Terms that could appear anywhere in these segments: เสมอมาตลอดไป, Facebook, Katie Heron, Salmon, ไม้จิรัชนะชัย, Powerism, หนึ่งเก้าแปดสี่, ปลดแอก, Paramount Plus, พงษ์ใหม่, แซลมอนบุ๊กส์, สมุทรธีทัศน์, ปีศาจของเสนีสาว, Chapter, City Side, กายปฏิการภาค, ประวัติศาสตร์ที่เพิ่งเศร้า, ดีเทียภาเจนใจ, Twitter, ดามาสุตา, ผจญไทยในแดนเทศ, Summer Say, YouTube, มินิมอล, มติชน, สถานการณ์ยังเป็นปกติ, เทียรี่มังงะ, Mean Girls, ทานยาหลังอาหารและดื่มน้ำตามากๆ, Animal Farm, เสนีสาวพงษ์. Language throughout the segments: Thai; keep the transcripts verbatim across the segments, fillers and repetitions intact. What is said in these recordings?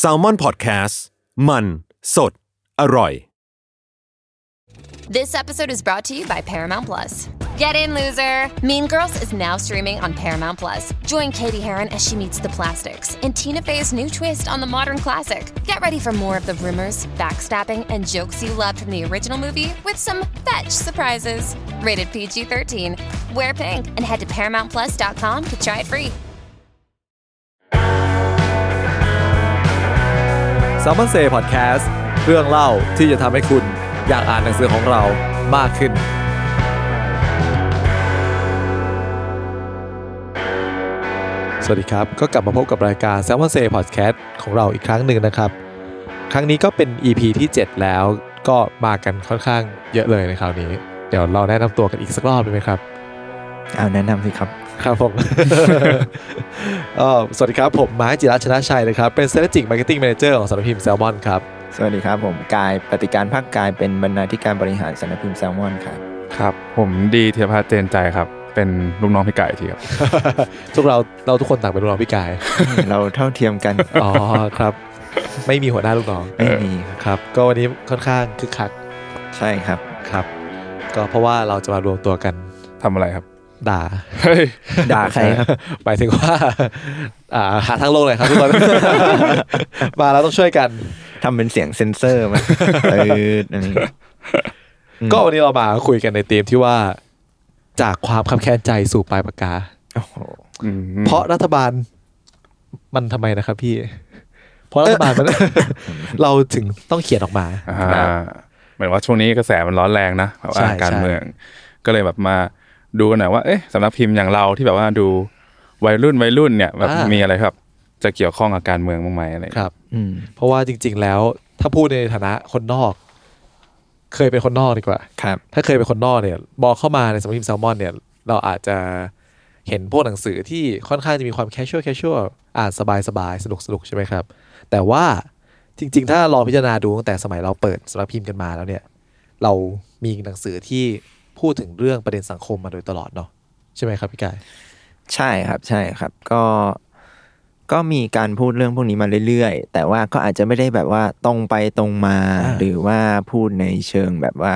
Salmon Podcast มันสดอร่อย This episode is brought to you by Paramount Plus. Get in, loser! Mean Girls is now streaming on Paramount Plus. Join Katie Heron as she meets the plastics in Tina Fey's new twist on the modern classic. Get ready for more of the rumors, backstabbing, and jokes you loved from the original movie with some fetch surprises. Rated พีจี สิบสาม. Wear pink and head to paramount plus dot com to try it free.Summer Say Podcast เรื่องเล่าที่จะทำให้คุณอยากอ่านหนังสือของเรามากขึ้นสวัสดีครับก็กลับมาพบกับรายการ Summer Say Podcast ของเราอีกครั้งหนึ่งนะครับครั้งนี้ก็เป็น อี พี ที่เจ็ดแล้วก็มากันค่อนข้างเยอะเลยในคราวนี้เดี๋ยวเราแนะนำตัวกันอีกสักรอบได้ไหมครับเอาแนะนำสิครับครับผมเอ่อสวัสดีครับผมไม้จิรัชนะชัยนะครับเป็น Strategic Marketing Manager ของสำนักพิมพ์ Salmon ครับสวัสดีครับผมกายปฏิการภาคกายเป็นบรรณาธิการบริหารสำนักพิมพ์ Salmon ครับครับผมดีเทียภาเจนใจครับเป็นลูกน้องพี่กายทีครับทุกเราเราทุกคนต่างเป็นลูกน้องพี่กายเราเท่าเทียมกันอ๋อครับไม่มีหัวหน้าลูกน้องไม่มีครับก็วันนี้ค่อนข้างคึกคักใช่ครับครับก็เพราะว่าเราจะมารวมตัวกันทำอะไรครับด่าด่าใครครับหมายถึงว่าอ่าหาทางลงเลยครับทุกคนมาแล้วต้องช่วยกันทำเป็นเสียงเซ็นเซอร์มาเออก็วันนี้เรามาคุยกันในธีมที่ว่าจากความคับแค้นใจสู่ปลายปากกาเพราะรัฐบาลมันทำไมนะครับพี่เพราะรัฐบาลมันเราถึงต้องเขียนออกมาเหมือนว่าช่วงนี้กระแสมันร้อนแรงนะการเมืองก็เลยแบบมาดูกันหน่อยว่าเอ๊ะสำนักพิมพ์อย่างเราที่แบบว่าดูวัยรุ่นวัยรุ่นเนี่ยแบบมีอะไรครับจะเกี่ยวข้องกับการเมืองบ้างไหมอะไรครับอืมเพราะว่าจริงๆแล้วถ้าพูดในฐานะคนนอกเคยเป็นคนนอกดีกว่าครับถ้าเคยเป็นคนนอกเนี่ยบอกเข้ามาในสำนักพิมพ์ Salmon เนี่ยเราอาจจะเห็นพวกหนังสือที่ค่อนข้างจะมีความ casual casual อ่านสบายๆสนุกๆใช่ไหมครับแต่ว่าจริงๆถ้าลองพิจารณาดูตั้งแต่สมัยเราเปิดสำนักพิมพ์กันมาแล้วเนี่ยเรามีหนังสือที่พูดถึงเรื่องประเด็นสังคมมาโดยตลอดเนาะใช่ไหมครับพี่กายใช่ครับใช่ครับก็ก็มีการพูดเรื่องพวกนี้มาเรื่อยๆแต่ว่าก็อาจจะไม่ได้แบบว่าตรงไปตรงมาหรือว่าพูดในเชิงแบบว่า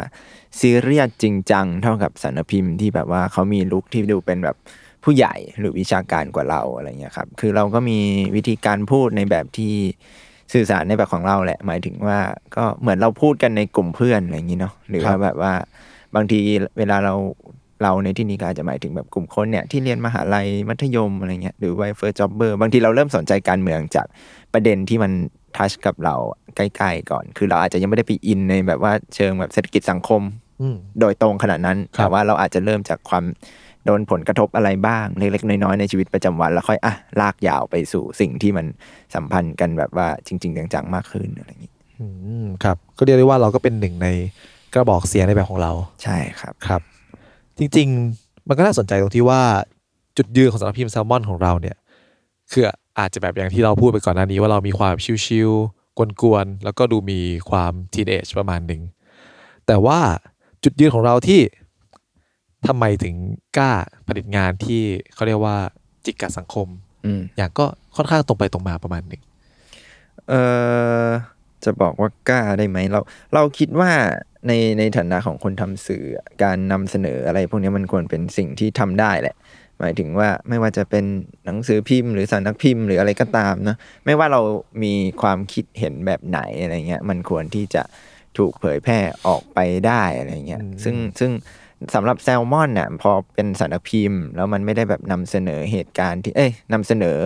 ซีเรียสจริงจังเท่ากับสำนักพิมพ์ที่แบบว่าเขามีลุคที่ดูเป็นแบบผู้ใหญ่หรือวิชาการกว่าเราอะไรเงี้ยครับคือเราก็มีวิธีการพูดในแบบที่สื่อสารในแบบของเราแหละหมายถึงว่าก็เหมือนเราพูดกันในกลุ่มเพื่อนอะไรอย่างนี้เนาะหรือว่าแบบว่าบางทีเวลาเราเราในที่นี้ก็อาจจะหมายถึงแบบกลุ่มคนเนี่ยที่เรียนมหาลัยมัธยมอะไรเงี้ยหรือว่า first jobber บางทีเราเริ่มสนใจการเมืองจากประเด็นที่มันทัชกับเราใกล้ๆก่อนคือเราอาจจะยังไม่ได้ไปอินในแบบว่าเชิงแบบเศรษฐกิจสังคมโดยตรงขนาดนั้นแต่ว่าเราอาจจะเริ่มจากความโดนผลกระทบอะไรบ้างเล็กๆน้อยๆในชีวิตประจำวันแล้วค่อยอ่ะลากยาวไปสู่สิ่งที่มันสัมพันธ์กันแบบว่าจริงๆจังๆมากขึ้นอะไรอย่างนี้ครับก็เรียกได้ว่าเราก็เป็นหนึ่งในกระบอกเสียงในแบบของเราใช่ครับครับจริงๆมันก็น่าสนใจตรงที่ว่าจุดยืนของสำนักพิมพ์ Salmon ของเราเนี่ยคืออาจจะแบบอย่างที่เราพูดไปก่อนหน้านี้ว่าเรามีความชิลๆกวนๆแล้วก็ดูมีความ teenage ประมาณนึงแต่ว่าจุดยืนของเราที่ทำไมถึงกล้าผลิตงานที่เขาเรียกว่าจิกกัดสังคม อ, อย่างก็ค่อนข้างตรงไปตรงมาประมาณนึงเอ่อจะบอกว่ากล้าได้ไหมเราเราคิดว่าในในฐานะของคนทำสื่อการนำเสนออะไรพวกนี้มันควรเป็นสิ่งที่ทำได้แหละหมายถึงว่าไม่ว่าจะเป็นหนังสือพิมพ์หรือสำนักพิมพ์หรืออะไรก็ตามนะไม่ว่าเรามีความคิดเห็นแบบไหนอะไรเงี้ยมันควรที่จะถูกเผยแพร่ออกไปได้อะไรเงี้ยซึ่งซึ่งสำหรับแซลมอนน่ะพอเป็นสำนักพิมพ์แล้วมันไม่ได้แบบนำเสนอเหตุการณ์ที่เอ้ยนำเสนอ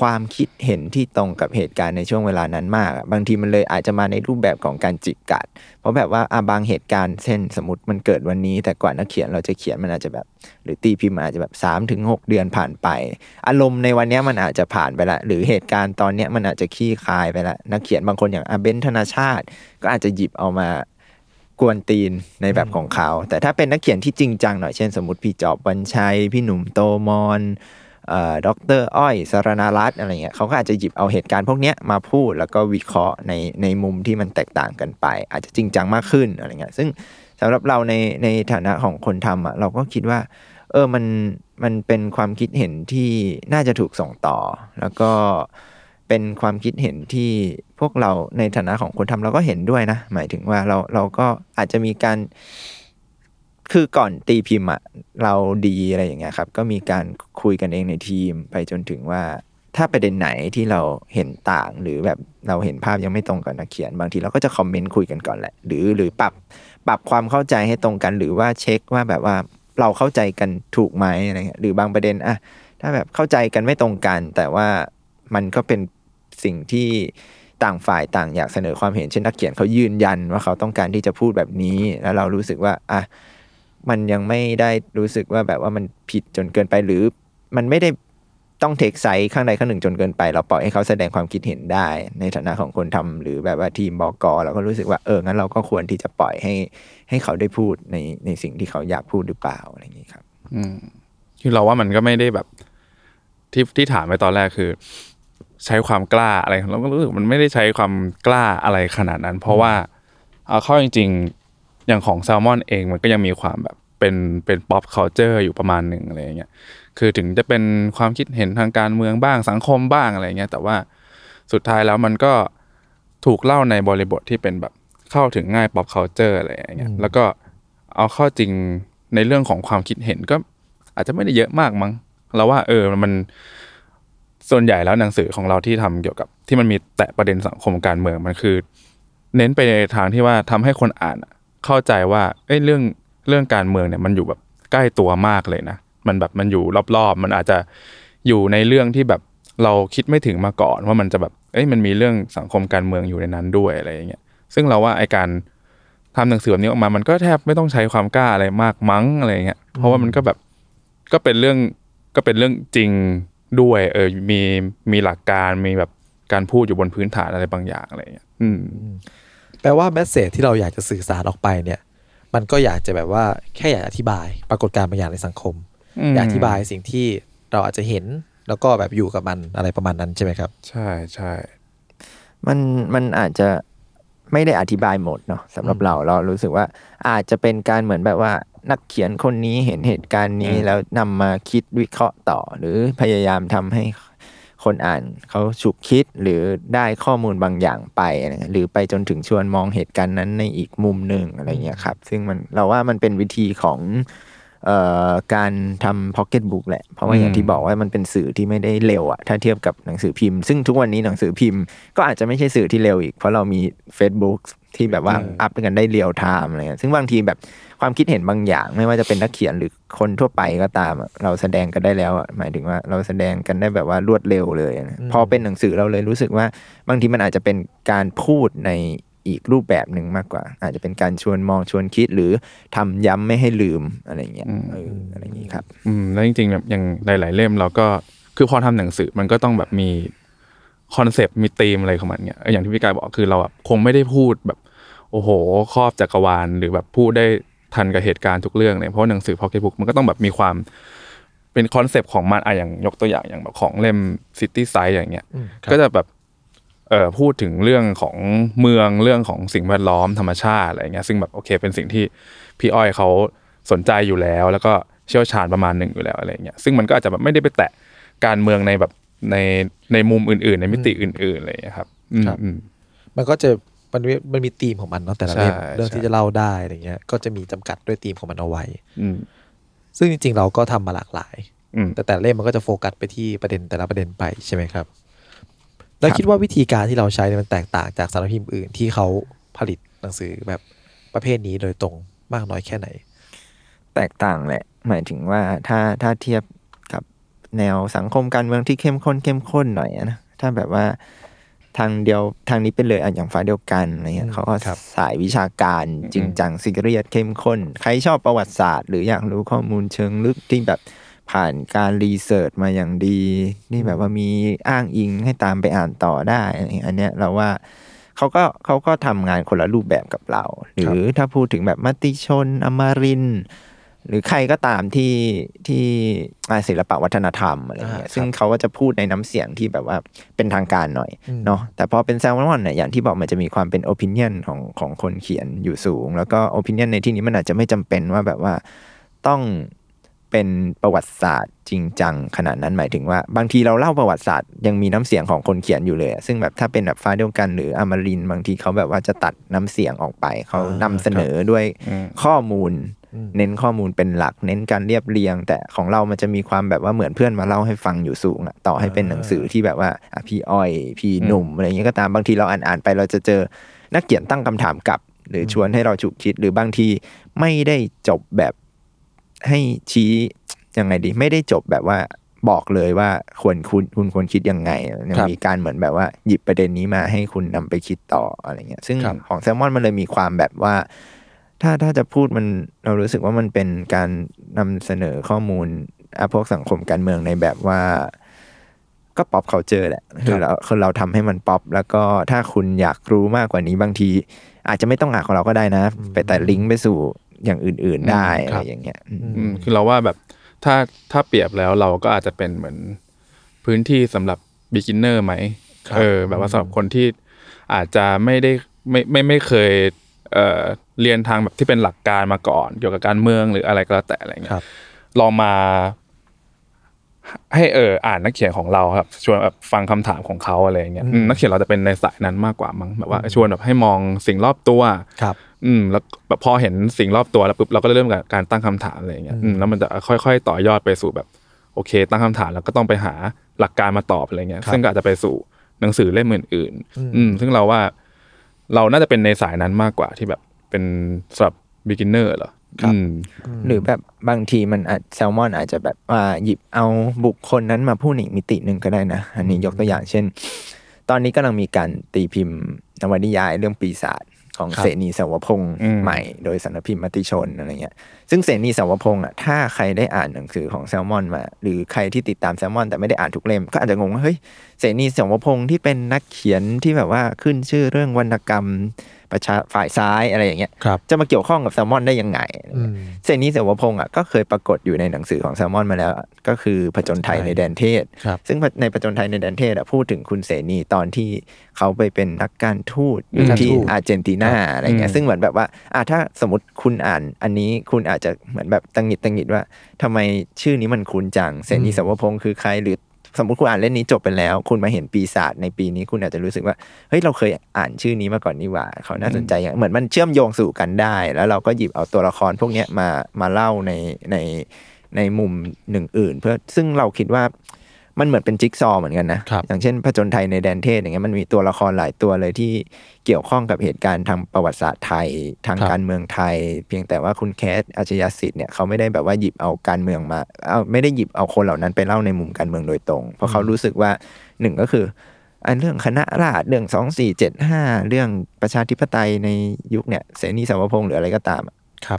ความคิดเห็นที่ตรงกับเหตุการณ์ในช่วงเวลานั้นมากบางทีมันเลยอาจจะมาในรูปแบบของการจิกกัดเพราะแบบว่าบางเหตุการณ์เช่นสมมติมันเกิดวันนี้แต่กว่านักเขียนเราจะเขียนมันอาจจะแบบหรือตีพิมพ์อาจจะแบบ สามถึงหก เดือนผ่านไปอารมณ์ในวันนี้มันอาจจะผ่านไปละหรือเหตุการณ์ตอนนี้มันอาจจะขี้คายไปละนักเขียนบางคนอย่างอาเบนธนาชาติก็อาจจะหยิบเอามากวนตีนในแบบของเขาแต่ถ้าเป็นนักเขียนที่จริงจังหน่อยเช่นสมมติพี่จอบวรรณชัยพี่หนุ่มโตมอนเอ่อดร.อ้อยสรณรัตน์อะไรเงี้ยเขาก็อาจจะหยิบเอาเหตุการณ์พวกเนี้ยมาพูดแล้วก็วิเคราะห์ในในมุมที่มันแตกต่างกันไปอาจจะจริงจังมากขึ้นอะไรเงี้ยซึ่งสำหรับเราในในฐานะของคนทำอ่ะเราก็คิดว่าเออมันมันเป็นความคิดเห็นที่น่าจะถูกส่งต่อแล้วก็ เป็นความคิดเห็นที่พวกเราในฐานะของคนทำเราก็เห็นด้วยนะหมายถึงว่าเราเราก็อาจจะมีการคือก่อนตีพิมพ์อะเราดีอะไรอย่างเงี้ยครับก็มีการคุยกันเองในทีมไปจนถึงว่าถ้าประเด็นไหนที่เราเห็นต่างหรือแบบเราเห็นภาพยังไม่ตรงกับนักเขียนบางทีเราก็จะคอมเมนต์คุยกันก่อนแหละหรือหรือปรับปรับความเข้าใจให้ตรงกันหรือว่าเช็คว่าแบบว่าเราเข้าใจกันถูกไหมอะไรเงี้ยหรือบางประเด็นอะถ้าแบบเข้าใจกันไม่ตรงกันแต่ว่ามันก็เป็นสิ่งที่ต่างฝ่ายต่างอยากเสนอความเห็นเช่นนักเขียนเขายืนยันว่าเขาต้องการที่จะพูดแบบนี้แล้วเรารู้สึกว่าอะมันยังไม่ได้รู้สึกว่าแบบว่ามันผิดจนเกินไปหรือมันไม่ได้ต้องเทคไซส์ข้างใดข้างหนึ่งจนเกินไปเราปล่อยให้เขาแสดงความคิดเห็นได้ในฐานะของคนทำหรือแบบว่าทีมบก.เราก็รู้สึกว่าเอองั้นเราก็ควรที่จะปล่อยให้ให้เขาได้พูดในในสิ่งที่เขาอยากพูดหรือเปล่าอะไรอย่างนี้ครับอืมคือเราว่ามันก็ไม่ได้แบบที่ที่ถามไปตอนแรกคือใช้ความกล้าอะไรเราก็รู้สึกมันไม่ได้ใช้ความกล้าอะไรขนาดนั้นเพราะว่าเอาเข้าจริงๆอย่างของ Salmon เองมันก็ยังมีความแบบเป็นเป็น pop culture อยู่ประมาณนึงอะไรอย่างเงี้ยคือถึงจะเป็นความคิดเห็นทางการเมืองบ้างสังคมบ้างอะไรเงี้ยแต่ว่าสุดท้ายแล้วมันก็ถูกเล่าในบริบทที่เป็นแบบเข้าถึงง่าย pop culture อะไรอย่างเงี้ยแล้วก็เอาเข้าจริงในเรื่องของความคิดเห็นก็อาจจะไม่ได้เยอะมากมั้งเราว่าเออมันส่วนใหญ่แล้วหนังสือของเราที่ทำเกี่ยวกับที่มันมีแตะประเด็นสังคมการเมืองมันคือเน้นไปในทางที่ว่าทำให้คนอ่านเข้าใจว่าเอ้ยเรื่องเรื่องการเมืองเนี่ยมันอยู่แบบใกล้ตัวมากเลยนะมันแบบมันอยู่รอบๆมันอาจจะอยู่ในเรื่องที่แบบเราคิดไม่ถึงมาก่อนว่ามันจะแบบเอ้ยมันมีเรื่องสังคมการเมืองอยู่ในนั้นด้วยอะไรอย่างเงี้ยซึ่งเราว่าไอ้การทำหนังสือแบบนี้ออกมามันก็แทบไม่ต้องใช้ความกล้าอะไรมากมั้งอะไรอย่างเงี้ยเพราะว่ามันก็แบบก็เป็นเรื่องก็เป็นเรื่องจริงด้วยเออมีมีหลักการมีแบบการพูดอยู่บนพื้นฐานอะไรบางอย่างอะไรอย่างเงี้ยอืมแปลว่าเมสเสจที่เราอยากจะสื่อสารออกไปเนี่ยมันก็อยากจะแบบว่าแค่อยากอธิบายปรากฏการณ์บางอย่างในสังคมอยากอธิบายสิ่งที่เราอาจจะเห็นแล้วก็แบบอยู่กับมันอะไรประมาณนั้นใช่ไหมครับใช่ใช่มันมันอาจจะไม่ได้อธิบายหมดเนาะสำหรับเราเรารู้สึกว่าอาจจะเป็นการเหมือนแบบว่านักเขียนคนนี้เห็นเหตุการณ์นี้แล้วนำมาคิดวิเคราะห์ต่อหรือพยายามทำให้คนอ่านเขาฉุกคิดหรือได้ข้อมูลบางอย่างไปนะหรือไปจนถึงชวนมองเหตุการณ์นั้นในอีกมุมหนึ่งอะไรเงี้ยครับซึ่งมันเราว่ามันเป็นวิธีของเอ่อการทำพ็อกเก็ตบุ๊กแหละเพราะว่าอย่างที่บอกว่ามันเป็นสื่อที่ไม่ได้เร็วอะถ้าเทียบกับหนังสือพิมพ์ซึ่งทุกวันนี้หนังสือพิมพ์ก็อาจจะไม่ใช่สื่อที่เร็วอีกเพราะเรามี Facebook ที่แบบว่าอัพกันได้เรียลไทม์อะไรเงี้ยซึ่งบางทีแบบความคิดเห็นบางอย่างไม่ว่าจะเป็นนักเขียนหรือคนทั่วไปก็ตามเราแสดงกันได้แล้วหมายถึงว่าเราแสดงกันได้แบบว่ารวดเร็วเลยนะพอเป็นหนังสือเราเลยรู้สึกว่าบางทีมันอาจจะเป็นการพูดในอีกรูปแบบหนึ่งมากกว่าอาจจะเป็นการชวนมองชวนคิดหรือทำย้ำไม่ให้ลืมอะไรเงี้ยเอออะไรอย่างนี้ครับอืมแล้วจริงๆแบบอย่างหลายๆเล่มเราก็คือพอทำหนังสือมันก็ต้องแบบมีคอนเซปต์มีธีมอะไรของมันเนี่ยอย่างที่พี่กายบอกคือเราแบบคงไม่ได้พูดแบบโอ้โหครอบจักรวาลหรือแบบพูดได้ทันกับเหตุการณ์ทุกเรื่องเลยเพราะหนังสือ Pocket Book มันก็ต้องแบบมีความเป็นคอนเซปต์ของมันอ่ะอย่างยกตัวอย่างอย่างแบบของเล่ม City Side อย่างเงี้ยก็จะแบบเอ่อพูดถึงเรื่องของเมืองเรื่องของสิ่งแวดล้อมธรรมชาติอะไรเงี้ยซึ่งแบบโอเคเป็นสิ่งที่พี่อ้อยเขาสนใจอยู่แล้วแล้วก็เชี่ยวชาญประมาณนึงอยู่แล้วอะไรเงี้ยซึ่งมันก็อาจจะแบบไม่ได้ไปแตะการเมืองในแบบในในมุมอื่นๆในมิติอื่นๆอะไรเงี้ยครับครับมันก็จะมันมันมีธีมของมันเนาะแต่ละเรื่องเรื่องที่จะเล่าได้อะไรเงี้ยก็จะมีจำกัดด้วยธีมของมันเอาไว้ซึ่งจริงๆเราก็ทำมาหลากหลายแต่แต่เล่มมันก็จะโฟกัสไปที่ประเด็นแต่ละประเด็นไปใช่ไหมครับแล้วคิดว่าวิธีการที่เราใช้มันแตกต่างจากสำนักพิมพ์อื่นที่เขาผลิตหนังสือแบบประเภทนี้โดยตรงมากน้อยแค่ไหนแตกต่างแหละหมายถึงว่าถ้าถ้าเทียบกับแนวสังคมการเมืองที่เข้มข้นเข้มข้นหน่อยนะถ้าแบบว่าทางเดียวทางนี้เป็นเลยอย่างฝ่ายเดียวกันอะไรเงี้ยเขาก็สายวิชาการจริงจังซีเรียสเข้มข้นใครชอบประวัติศาสตร์หรืออยากรู้ข้อมูลเชิงลึกที่แบบผ่านการรีเสิร์ชมาอย่างดีนี่แบบว่ามีอ้างอิงให้ตามไปอ่านต่อได้อันเนี้ยเราว่าเขาก็เขาก็ทำงานคนละรูปแบบกับเราหรือถ้าพูดถึงแบบมติชนอมรินทร์หรือใครก็ตามที่ที่ศิลปวัฒนธรรมอะไรเงี้ยซึ่งเขาก็จะพูดในน้ำเสียงที่แบบว่าเป็นทางการหน่อยเนาะแต่พอเป็นแซลมอนเนี่ยอย่างที่บอกมันจะมีความเป็น opinion ของของคนเขียนอยู่สูงแล้วก็ opinion ในที่นี้มันอาจจะไม่จำเป็นว่าแบบว่าต้อง เป็นประวัติศาสตร์จริงจังขนาดนั้นหมายถึงว่าบางทีเราเล่าประวัติศาสตร์ยังมีน้ำเสียงของคนเขียนอยู่เลยซึ่งแบบถ้าเป็นแบบฟ้าเดียวกันหรืออมรินทร์บางทีเขาแบบว่าจะตัดน้ำเสียงออกไปเขานำเสนอด้วยข้อมูลเน้นข้อมูลเป็นหลักเน้นการเรียบเรียงแต่ของเรามันจะมีความแบบว่าเหมือนเพื่อนมาเล่าให้ฟังอยู่สูงอ่ะต่อให้เป็นหนังสือที่แบบว่าพี่อ้อยพี่หนุ่มอะไรอย่างเงี้ยก็ตามบางทีเราอ่านๆไปเราจะเจอนักเขียนตั้งคำถามกลับหรือชวนให้เราฉุกคิดหรือบางทีไม่ได้จบแบบให้ชี้ยังไงดีไม่ได้จบแบบว่าบอกเลยว่าควรคุณคุณควรคิดยังไงยังมีการเหมือนแบบว่าหยิบประเด็นนี้มาให้คุณนำไปคิดต่ออะไรเงี้ยซึ่งของแซลมอนมันเลยมีความแบบว่าถ้าถ้าจะพูดมันเรารู้สึกว่ามันเป็นการนำเสนอข้อมูลพวกสังคมการเมืองในแบบว่าก็ป๊อปคัลเจอร์แหละคือเราคือเราทำให้มันป๊อปแล้วก็ถ้าคุณอยากรู้มากกว่านี้บางทีอาจจะไม่ต้องหาของเราก็ได้นะไปแต่ลิงก์ไปสู่อย่างอื่นๆได้อะไรอย่างเงี้ยคือเราว่าแบบถ้าถ้าเปรียบแล้วเราก็อาจจะเป็นเหมือนพื้นที่สำหรับ beginner ไหมเออแบบว่าสำหรับคนที่อาจจะไม่ได้ไม่ไม่ไม่เคยเอ่อเรียนทางแบบที่เป็นหลักการมาก่อนเกี่ยวกับการเมืองหรืออะไรก็แล้วแต่อะไรเงี้ยลองมาให้เอออ่านนักเขียนของเราครับชวนแบบฟังคำถามของเขาอะไรเงี้ยนักเขียนเราจะเป็นในสายนั้นมากกว่ามั้งแบบว่าชวนแบบให้มองสิ่งรอบตัวครับอืมแล้วแบบพอเห็นสิ่งรอบตัวแล้วปุ๊บเราก็เริ่มกับการตั้งคำถามอะไรเงี้ยอืมแล้วมันจะค่อยๆต่อยอดไปสู่แบบโอเคตั้งคำถามแล้วก็ต้องไปหาหลักการมาตอบอะไรเงี้ยซึ่งก็อาจจะไปสู่หนังสือเล่มอื่นๆอืมซึ่งเราว่าเราน่าจะเป็นในสายนั้นมากกว่าที่แบบเป็นสำหรับ beginner เหรอหรือแบบบางทีมันอาจแซลมอนอาจจะแบบว่าหยิบเอาบุคคลนั้นมาพูดอีกมิติหนึ่งก็ได้นะอันนี้ยกตัวอย่างเช่นตอนนี้กำลังมีการตีพิมพ์นวนิยายเรื่องปีศาจของเสนีสาวพงษ์ใหม่โดยสำนักพิมพ์มติชนอะไรเงี้ยซึ่งเสนีสาวพงษ์อ่ะถ้าใครได้อ่านหนังสือของแซลมอนมาหรือใครที่ติดตามแซลมอนแต่ไม่ได้อ่านทุกเล่มก็อาจจะงงว่าเฮ้ยเสนีสาวพงษ์ที่เป็นนักเขียนที่แบบว่าขึ้นชื่อเรื่องวรรณกรรมประชาฝ่ายซ้ายอะไรอย่างเงี้ยจะมาเกี่ยวข้องกับแซลมอนได้ยังไงเสนีสาวพงษ์อ่ะก็เคยปรากฏอยู่ในหนังสือของแซลมอนมาแล้วก็คือผจญไทยในแดนเทศซึ่งในผจญไทยในแดนเทศอ่ะพูดถึงคุณเสนีตอนที่เขาไปเป็นนักการทูตที่อาร์เจนตินาอะไรเงี้ยซึ่งเหมือนแบบว่าอ่ะถ้าสมมติคุณอ่านอันนี้คุณอาจจะเหมือนแบบตังหิดตังหิดว่าทำไมชื่อนี้มันคุ้นจังเสนีสาวพงษ์คือใครหรือสมมติคุณอ่านเล่ม นี้จบไปแล้วคุณมาเห็นปีศาจในปีนี้คุณอาจจะรู้สึกว่าเฮ้ยเราเคยอ่านชื่อนี้มาก่อนนี่หว่าเขาน่าสนใจอย่างเหมือนมันเชื่อมโยงสู่กันได้แล้วเราก็หยิบเอาตัวละครพวกนี้มามาเล่าในในในมุมหนึ่งอื่นเพื่อซึ่งเราคิดว่ามันเหมือนเป็นจิ๊กซอว์เหมือนกันนะอย่างเช่นผจญไทยในแดนเทศอย่างเงี้ยมันมีตัวละครหลายตัวเลยที่เกี่ยวข้องกับเหตุการณ์ทางประวัติศาสตร์ไทยทางการเมืองไทยเพียงแต่ว่าคุณแคสอาชญาสิทธิ์เนี่ยเขาไม่ได้แบบว่าหยิบเอาการเมืองมาเอาไม่ได้หยิบเอาคนเหล่านั้นไปเล่าในมุมการเมืองโดยตรงเพราะเขารู้สึกว่าหนึ่งก็คืออันเรื่องคณะราษฎรเรื่องสองสี่เจ็ดห้าเรื่องประชาธิปไตยในยุคเนี่ยเสนีสาวพงษ์หรืออะไรก็ตาม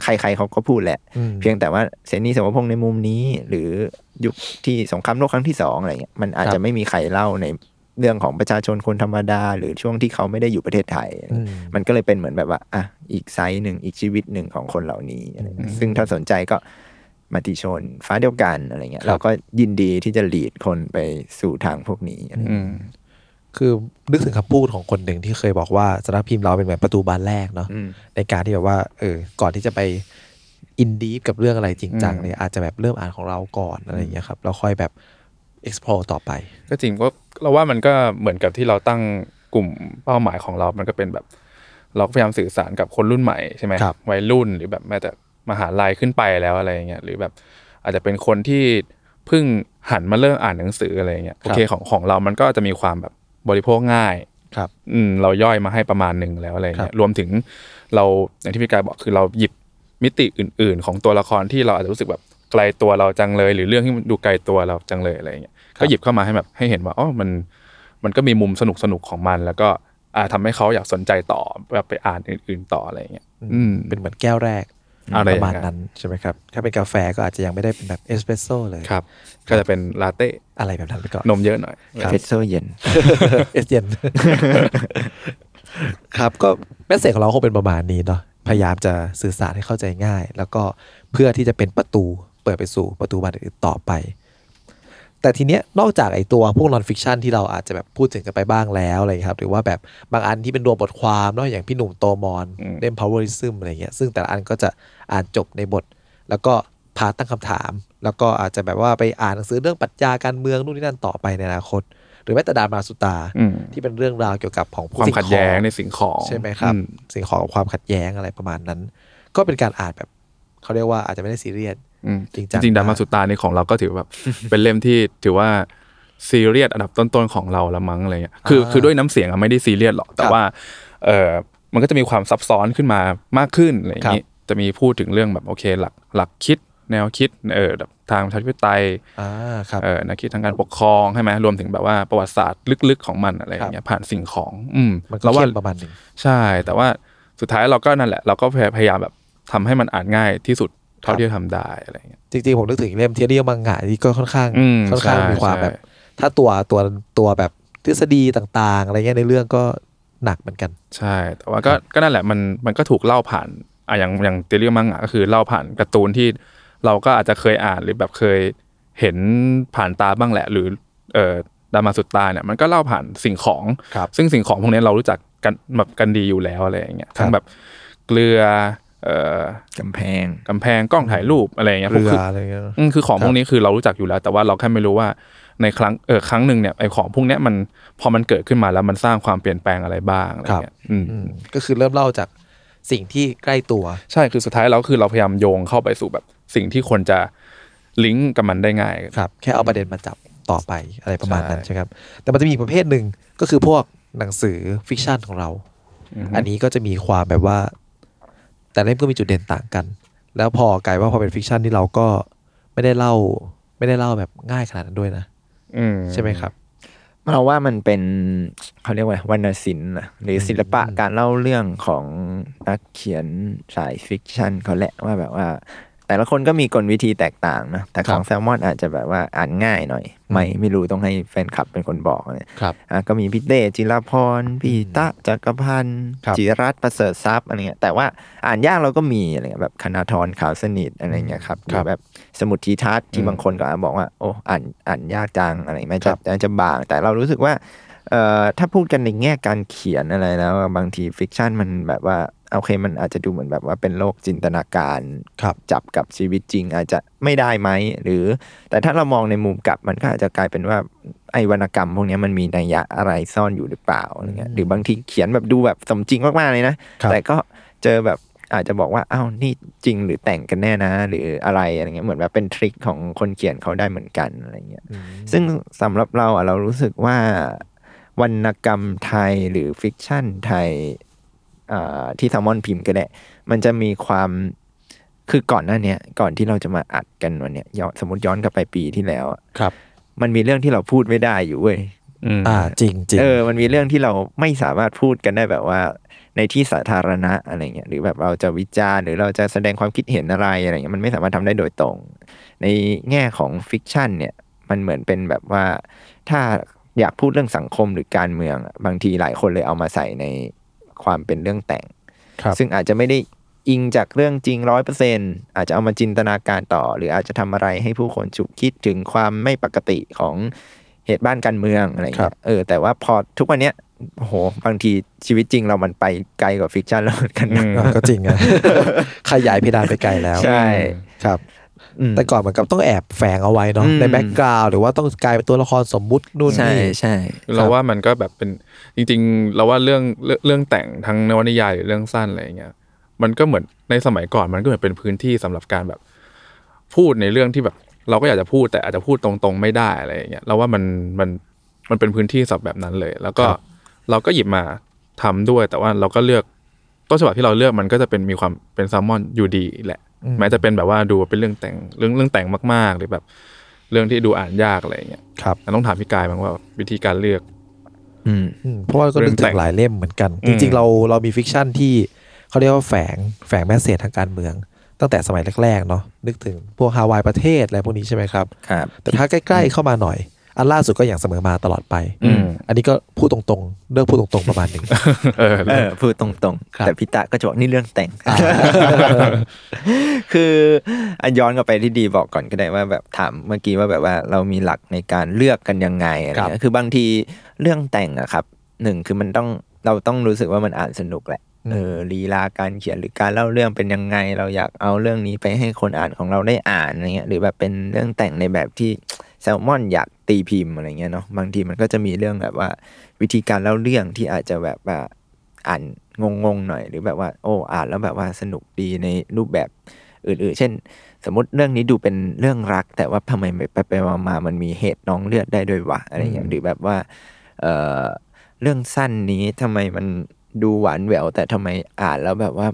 ใครๆเขาก็พูดแหละเพียงแต่ว่าเสนีสาวพงษ์ในมุมนี้หรือยุคที่สงครามโลกครั้งที่สองอะไรเงี้ยมันอาจจะไม่มีใครเล่าในเรื่องของประชาชนคนธรรมดาหรือช่วงที่เขาไม่ได้อยู่ประเทศไทยมันก็เลยเป็นเหมือนแบบว่าอ่ะอีกไซส์หนึ่งอีกชีวิตหนึ่งของคนเหล่านี้ซึ่งถ้าสนใจก็มติชนฟ้าเดียวกันอะไรเงี้ยเราก็ยินดีที่จะลีดคนไปสู่ทางพวกนี้คือนึกถึงคำพูดของคนหนึ่งที่เคยบอกว่าสำนักพิมพ์เราเป็นแบบประตูบานแรกเนาะในการที่แบบว่าเออก่อนที่จะไปอินดีฟกับเรื่องอะไรจริงจังเนี่ยอาจจะแบบเริ่มอ่านของเราก่อนอะไรอย่างเงี้ยครับแล้วค่อยแบบ explore ต่อไปก็จริงก็เราว่ามันก็เหมือนกับที่เราตั้งกลุ่มเป้าหมายของเรามันก็เป็นแบบเราพยายามสื่อสารกับคนรุ่นใหม่ใช่ไหมวัยรุ่นหรือแบบแม้แต่มหาลัยขึ้นไปแล้วอะไรอย่างเงี้ยหรือแบบอาจจะเป็นคนที่เพิ่งหันมาเริ่มอ่านหนังสืออะไรอย่างเงี้ยโอเคของของเรามันก็จะมีความแบบบริโภคง่ายครับอืมเราย่อยมาให้ประมาณหนึ่งแล้วอะไรเงี้ยรวมถึงเราอย่างที่พี่กายบอกคือเราหยิบมิติอื่นๆของตัวละครที่เราอาจจะรู้สึกแบบไกลตัวเราจังเลยหรือเรื่องที่มันดูไกลตัวเราจังเลยอะไรเงี้ยก็หยิบเข้ามาให้แบบให้เห็นว่าอ๋อมันมันก็มีมุมสนุกสนุกของมันแล้วก็อ่าทำให้เขาอยากสนใจต่อแบบไปอ่านอื่นๆต่ออะไรเงี้ยอืมเป็นเหมือนแก้วแรกประมาณนั้นใช่ไหมครับถ้าเป็นกาแฟก็อาจจะยังไม่ได้เป็นแบบเอสเปรสโซ่เลยครับก็จะเป็นลาเต้อะไรแบบนั้นไปก่อนนมเยอะหน่อยเอสเปรสโซ่เย็นเอสเย็นครับก็เมสเสจของเราคงเป็นประมาณนี้เนาะพยายามจะสื่อสารให้เข้าใจง่ายแล้วก็เพื่อที่จะเป็นประตูเปิดไปสู่ประตูบานอื่นต่อไปแต่ทีเนี้ยนอกจากไอ้ตัวพวกนอนฟิกชันที่เราอาจจะแบบพูดถึงกันไปบ้างแล้วอะไรครับหรือว่าแบบบางอันที่เป็นรวมบทความเนาะอย่างพี่หนุ่มโตมอนเล่ม Powerism อะไรเงี้ยซึ่งแต่ละอันก็จะอ่านจบในบทแล้วก็ พาตั้งคำถามแล้วก็อาจจะแบบว่าไปอ่านหนังสือเรื่องปรัชญาการเมืองนู่นนี่นั่นต่อไปในอนาคตหรือแม้แต่ดามาสุตาที่เป็นเรื่องราวเกี่ยวกับของความขัดแย้งในสิ่งของใช่ไหมครับสิ่งของความขัดแย้งอะไรประมาณนั้นก็เป็นการอ่านแบบเขาเรียกว่าอาจจะไม่ได้ซีเรียสจริงจริงดามาสุตาในของเราก็ถือแบบเป็นเล่มที่ถือว่าซีเรียสอันดับต้นๆของเราละมั้งอะไรเงี้ยคือคือด้วยน้ำเสียงไม่ได้ซีเรียสหรอกแต่ว่าเออมันก็จะมีความซับซ้อนขึ้นมามากขึ้นอะไรอย่างนี้จะมีพูดถึงเรื่องแบบโอเคหลักหลักคิดแนวคิดเออทางประชาธิปไตยเออแนวคิดทางการปกครองใช่ไหมรวมถึงแบบว่าประวัติศาสตร์ลึกๆของมันอะไรอย่างเงี้ยผ่านสิ่งของอืมเราว่าประมาณนึงใช่แต่ว่าสุดท้ายเราก็นั่นแหละเราก็พยายามแบบทำให้มันอ่านง่ายที่สุดเท่าที่ทำได้อะไรอย่างเงี้ยจริงๆผมนึกถึงเล่มเทียรี่มังงะนี่ก็ค่อนข้างค่อนข้างมีความแบบถ้าตัวตัวตัวแบบทฤษฎีต่างๆอะไรเงี้ยในเรื่องก็หนักเหมือนกันใช่แต่ว่าก็ก็นั่นแหละมันมันก็ถูกเล่าผ่านอ่ะอย่างอย่างเทเรียมังงะก็คือเล่าผ่านการ์ตูนที่เราก็อาจจะเคยอ่านหรือแบบเคยเห็นผ่านตาบ้างแหละหรือเอ่อดามาสุตาเนี่ยมันก็เล่าผ่านสิ่งของซึ่งสิ่งของพวกนี้เรารู้จักกันแบบกันดีอยู่แล้วอะไรอย่างเงี้ยทั้งแบบเกลือเอ่อกำแพงกำแพงกล้องถ่ายรูปอะไรอย่างเงี้ยพวกคืออะไรเงี้ยคือของพวกนี้คือเรารู้จักอยู่แล้วแต่ว่าเราแค่ไม่รู้ว่าในครั้งเออครั้งนึงเนี่ยไอ้ของพวกเนี้ยมันพอมันเกิดขึ้นมาแล้วมันสร้างความเปลี่ยนแปลงอะไรบ้างอะไรเงี้ยอืมก็คือเริ่มเล่าจากสิ่งที่ใกล้ตัวใช่คือสุดท้ายแล้วคือเราพยายามโยงเข้าไปสู่แบบสิ่งที่คนจะลิงก์กับมันได้ง่ายครับแค่เอาประเด็นมาจับต่อไปอะไรประมาณนั้นใช่ครับแต่มันจะมีประเภทหนึ่งก็คือพวกหนังสือฟิกชันของเราอันนี้ก็จะมีความแบบว่าแต่เล่มก็มีจุดเด่นต่างกันแล้วพอกลายว่าพอเป็นฟิกชันนี่เราก็ไม่ได้เล่าไม่ได้เล่าแบบง่ายขนาดนั้นด้วยนะใช่ไหมครับเราว่ามันเป็นเขาเรียกว่าวรรณศิลป์หรือศิลปะการเล่าเรื่องของนักเขียนสายฟิกชันเขาแหละว่าแบบว่าแต่ละคนก็มีกลวิธีแตกต่างนะแต่ของแซลมอนอาจจะแบบว่าอ่านง่ายหน่อยไม่ไม่รู้ต้องให้แฟนคลับเป็นคนบอกครับอ่ะก็มีพี่เต้จิรพรพี่ตะจักรพันธ์จิรัตน์ประเสริฐทรัพย์อะไรเงี้ยแต่ว่าอ่านยากเราก็มีอะไรเงี้ยแบบคณาธรขาวสนิทอะไรเงี้ยครับแบบสมุทรทีทัศน์ที่บางคนก็บอกว่าโอ้อ่านอ่านยากจังอะไรไม่จับแต่จะบางแต่เรารู้สึกว่าเอ่อถ้าพูดกันในแง่การเขียนอะไรแล้วบางทีฟิกชันมันแบบว่าโอเคมันอาจจะดูเหมือนแบบว่าเป็นโลกจินตนาการจับกับชีวิตจริงอาจจะไม่ได้ไหมหรือแต่ถ้าเรามองในมุมกลับมันก็อาจจะกลายเป็นว่าไอ้วรรณกรรมพวกนี้มันมีนัยยะอะไรซ่อนอยู่หรือเปล่าอะไรเงี้ยหรือบางทีเขียนแบบดูแบบสมจริงมากๆเลยนะแต่ก็เจอแบบอาจจะบอกว่าอ้าวนี่จริงหรือแต่งกันแน่นะหรืออะไรอะไรเงี้ยเหมือนแบบเป็นทริคของคนเขียนเขาได้เหมือนกันอะไรเงี้ยซึ่งสำหรับเราอ่ะเรารู้สึกว่าวรรณกรรมไทยหรือฟิกชันไทยที่แซลมอนพิมพ์ก็ได้มันจะมีความคือก่อนหน้านี้ก่อนที่เราจะมาอัดกันวันเนี้ยสมมติย้อนกลับไปปีที่แล้วครับมันมีเรื่องที่เราพูดไม่ได้อยู่เว้ยอ่าจริงจริงเออมันมีเรื่องที่เราไม่สามารถพูดกันได้แบบว่าในที่สาธารณะอะไรเงี้ยหรือแบบเราจะวิจารณ์หรือเราจะแสดงความคิดเห็นอะไรอะไรเงี้ยมันไม่สามารถทำได้โดยตรงในแง่ของฟิกชันเนี่ยมันเหมือนเป็นแบบว่าถ้าอยากพูดเรื่องสังคมหรือการเมืองบางทีหลายคนเลยเอามาใส่ในความเป็นเรื่องแต่งซึ่งอาจจะไม่ได้อิงจากเรื่องจริง หนึ่งร้อยเปอร์เซ็นต์ อาจจะเอามาจินตนาการต่อหรืออาจจะทำอะไรให้ผู้คนฉุกคิดถึงความไม่ปกติของเหตุบ้านการเมืองอะไรอย่างเงี้ยเออแต่ว่าพอทุกวันเนี้ยโอ้โหบางทีชีวิตจริงเรามันไปไกลกว่าฟิกชันแล้วกันก็จริงนะขยายเพดานไปไกลแล้วใช่ครับแต่ก่อนเหมือนกับต้องแอบแฝงเอาไว้เนาะในแบ็กกราวด์หรือว่าต้องกลายเป็นตัวละครสมมุตินู่นนี่ใช่ๆเราว่ามันก็แบบเป็นจริงๆเราว่าเรื่องเรื่องแต่งทั้งนวนิยายหรือเรื่องสั้นอะไรอย่างเงี้ยมันก็เหมือนในสมัยก่อนมันก็เหมือนเป็นพื้นที่สำหรับการแบบพูดในเรื่องที่แบบเราก็อยากจะพูดแต่อาจจะพูดตรงๆไม่ได้อะไรอย่างเงี้ยเราว่ามันมันมันเป็นพื้นที่สำหรับแบบนั้นเลยแล้วก็เราก็หยิบมาทำด้วยแต่ว่าเราก็เลือกต้นฉบับที่เราเลือกมันก็จะเป็นมีความเป็นแซลมอนอยู่ดีแหละแม้จะเป็นแบบว่าดูเป็นเรื่องแต่งเรื่องเรื่องแต่งมากๆหรือแบบเรื่องที่ดูอ่านยากอะไรอย่างเงี้ยครับต้องถามพี่กายบ้างว่าวิธีการเลือกอืมเพราะว่าก็นึกถึงหลายเล่มเหมือนกันจริงๆเราเรามีฟิกชันที่เขาเรียกว่าแฝงแฝงแมสเสจทางการเมืองตั้งแต่สมัยแรกๆเนาะนึกถึงพวกฮาวายประเทศอะไรพวกนี้ใช่ไหมครับครับแต่ถ้าใกล้ๆเข้ามาหน่อยอันล่าสุดก็อย่างเสมอมาตลอดไปอันนี้ก็พูดตรงๆเลือกพูดตรงๆประมาณหนึ่งเออเออพูดตรงๆแต่พี่ตะก็จะบอกนี่เรื่องแต่ง คืออันย้อนกลับไปที่ดีบอกก่อนก็ได้ว่าแบบถามเมื่อกี้ว่าแบบว่าเรามีหลักในการเลือกกันยังไงอะไรคือบางทีเรื่องแต่งอะครับหนึ่งคือมันต้องเราต้องรู้สึกว่ามันอ่านสนุกแหละ เออลีลาการเขียนหรือการเล่าเรื่องเป็นยังไงเราอยากเอาเรื่องนี้ไปให้คนอ่านของเราได้อ่านอะไรเงี้ยหรือแบบเป็นเรื่องแต่งในแบบที่แซลมอนอยากตีพิมพ์อะไรเงี้ยเนาะบางทีมันก็จะมีเรื่องแบบว่าวิธีการเล่าเรื่องที่อาจจะแบบว่าอ่านงงๆหน่อยหรือแบบว่าโอ้อ่านแล้วแบบว่าสนุกดีในรูปแบบอื่นๆเช่นสมมติเรื่องนี้ดูเป็นเรื่องรักแต่ว่าทำไมไปไปมามันมีเหตุน้องเลือดได้ด้วยวะอะไรอย่างเงี้ยหรือแบบว่าเอ่อเรื่องสั้นนี้ทำไมมันดูหวานแหววแต่ทำไมอ่านแล้วแบบว่า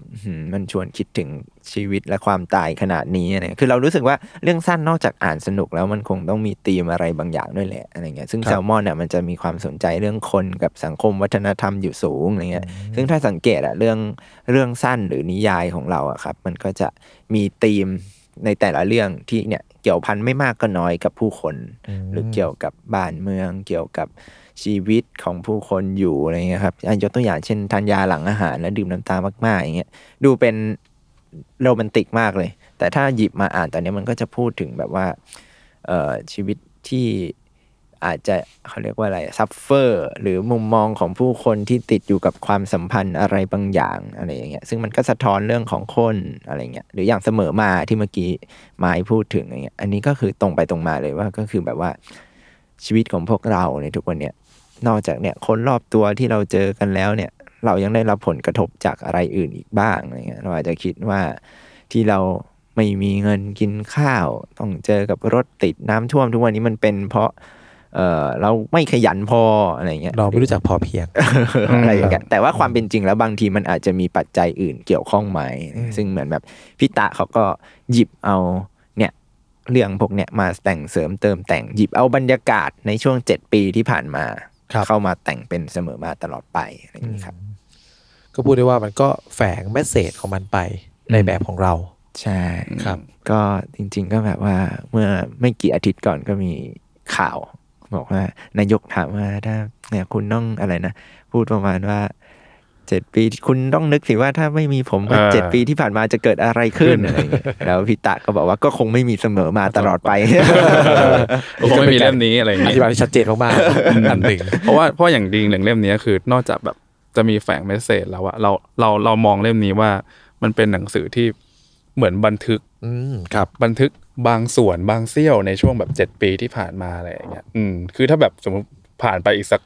มันชวนคิดถึงชีวิตและความตายขนาดนี้อะไรคือเรารู้สึกว่าเรื่องสั้นนอกจากอ่านสนุกแล้วมันคงต้องมีธีมอะไรบางอย่างด้วยแหละอะไรเงี้ยซึ่งแซลมอนเนี่ยมันจะมีความสนใจเรื่องคนกับสังคมวัฒนธรรมอยู่สูงอะไรเงี้ยซึ่งถ้าสังเกตอะเรื่องเรื่องสั้นหรือนิยายของเราอะครับมันก็จะมีธีมในแต่ละเรื่องที่เนี่ยเกี่ยวพันไม่มากก็น้อยกับผู้คนหรือเกี่ยวกับบ้านเมืองเกี่ยวกับชีวิตของผู้คนอยู่อะไรเงี้ยครับยกตัวอย่างเช่นทานยาหลังอาหารและดื่มน้ำตามากๆอย่างเงี้ยดูเป็นโรแมนติกมากเลยแต่ถ้าหยิบมาอ่านตอนนี้มันก็จะพูดถึงแบบว่าเอ่อชีวิตที่อาจจะเขาเรียกว่าอะไรซัฟเฟอร์หรือมุมมองของผู้คนที่ติดอยู่กับความสัมพันธ์อะไรบางอย่างอะไรอย่างเงี้ยซึ่งมันก็สะท้อนเรื่องของคนอะไรเงี้ยหรืออย่างเสมอมาที่เมื่อกี้หมายพูดถึงอย่างเงี้ยอันนี้ก็คือตรงไปตรงมาเลยว่าก็คือแบบว่าชีวิตของพวกเราในทุกวันเนี้ยนอกจากเนี่ยคนรอบตัวที่เราเจอกันแล้วเนี่ยเรายังได้รับผลกระทบจากอะไรอื่นอีกบ้างอะไรเงี้ยเราอาจจะคิดว่าที่เราไม่มีเงินกินข้าวต้องเจอกับรถติดน้ำท่วมทุกวันนี้มันเป็นเพราะเออเราไม่ขยันพออะไรเงี้ยเราไม่รู้จักพอเพียง อะไรอย่างเงี้ยแต่ว่าความเป็นจริงแล้วบางทีมันอาจจะมีปัจจัยอื่นเกี่ยวข้องไหมซึ่งเหมือนแบบพี่ตะเขาก็หยิบเอาเนี่ยเรื่องพวกเนี่ยมาแต่งเสริมเติมแต่งหยิบเอาบรรยากาศในช่วงเจ็ดปีที่ผ่านมาเข้ามาแต่งเป็นเสมอมาตลอดไปอะไรอย่างนี้ครับก็พูดได้ว่ามันก็แฝงเมสเสจของมันไปในแบบของเราใช่ครับก็จริงๆก็แบบว่าเมื่อไม่กี่อาทิตย์ก่อนก็มีข่าวบอกว่านายกถามว่าถ้าเนี่ยคุณต้องอะไรนะพูดประมาณว่าเจ็ดปีคุณต้องนึกสิว่าถ้าไม่มีผมว่าเจ็ดปีที่ผ่านมาจะเกิดอะไรขึ้นอะไรอย่างเงี้ยแล้วพี่ตะก็บอกว่าก็คงไม่มีเสมอมาตลอดไปคงไม่มีเล่มนี้อะไรอย่างเงี้ยอธิบายชัดเจนมากๆอันนึงเพราะว่าเพราะอย่างดีอย่างเล่มนี้คือนอกจากแบบจะมีแฝงเมสเสจแล้วอะเราเราเรามองเล่มนี้ว่ามันเป็นหนังสือที่เหมือนบันทึกครับบันทึกบางส่วนบางเสี้ยวในช่วงแบบเจ็ดปีที่ผ่านมาอะไรอย่างเงี้ยอืมคือถ้าแบบสมมุติผ่านไปอีกสัก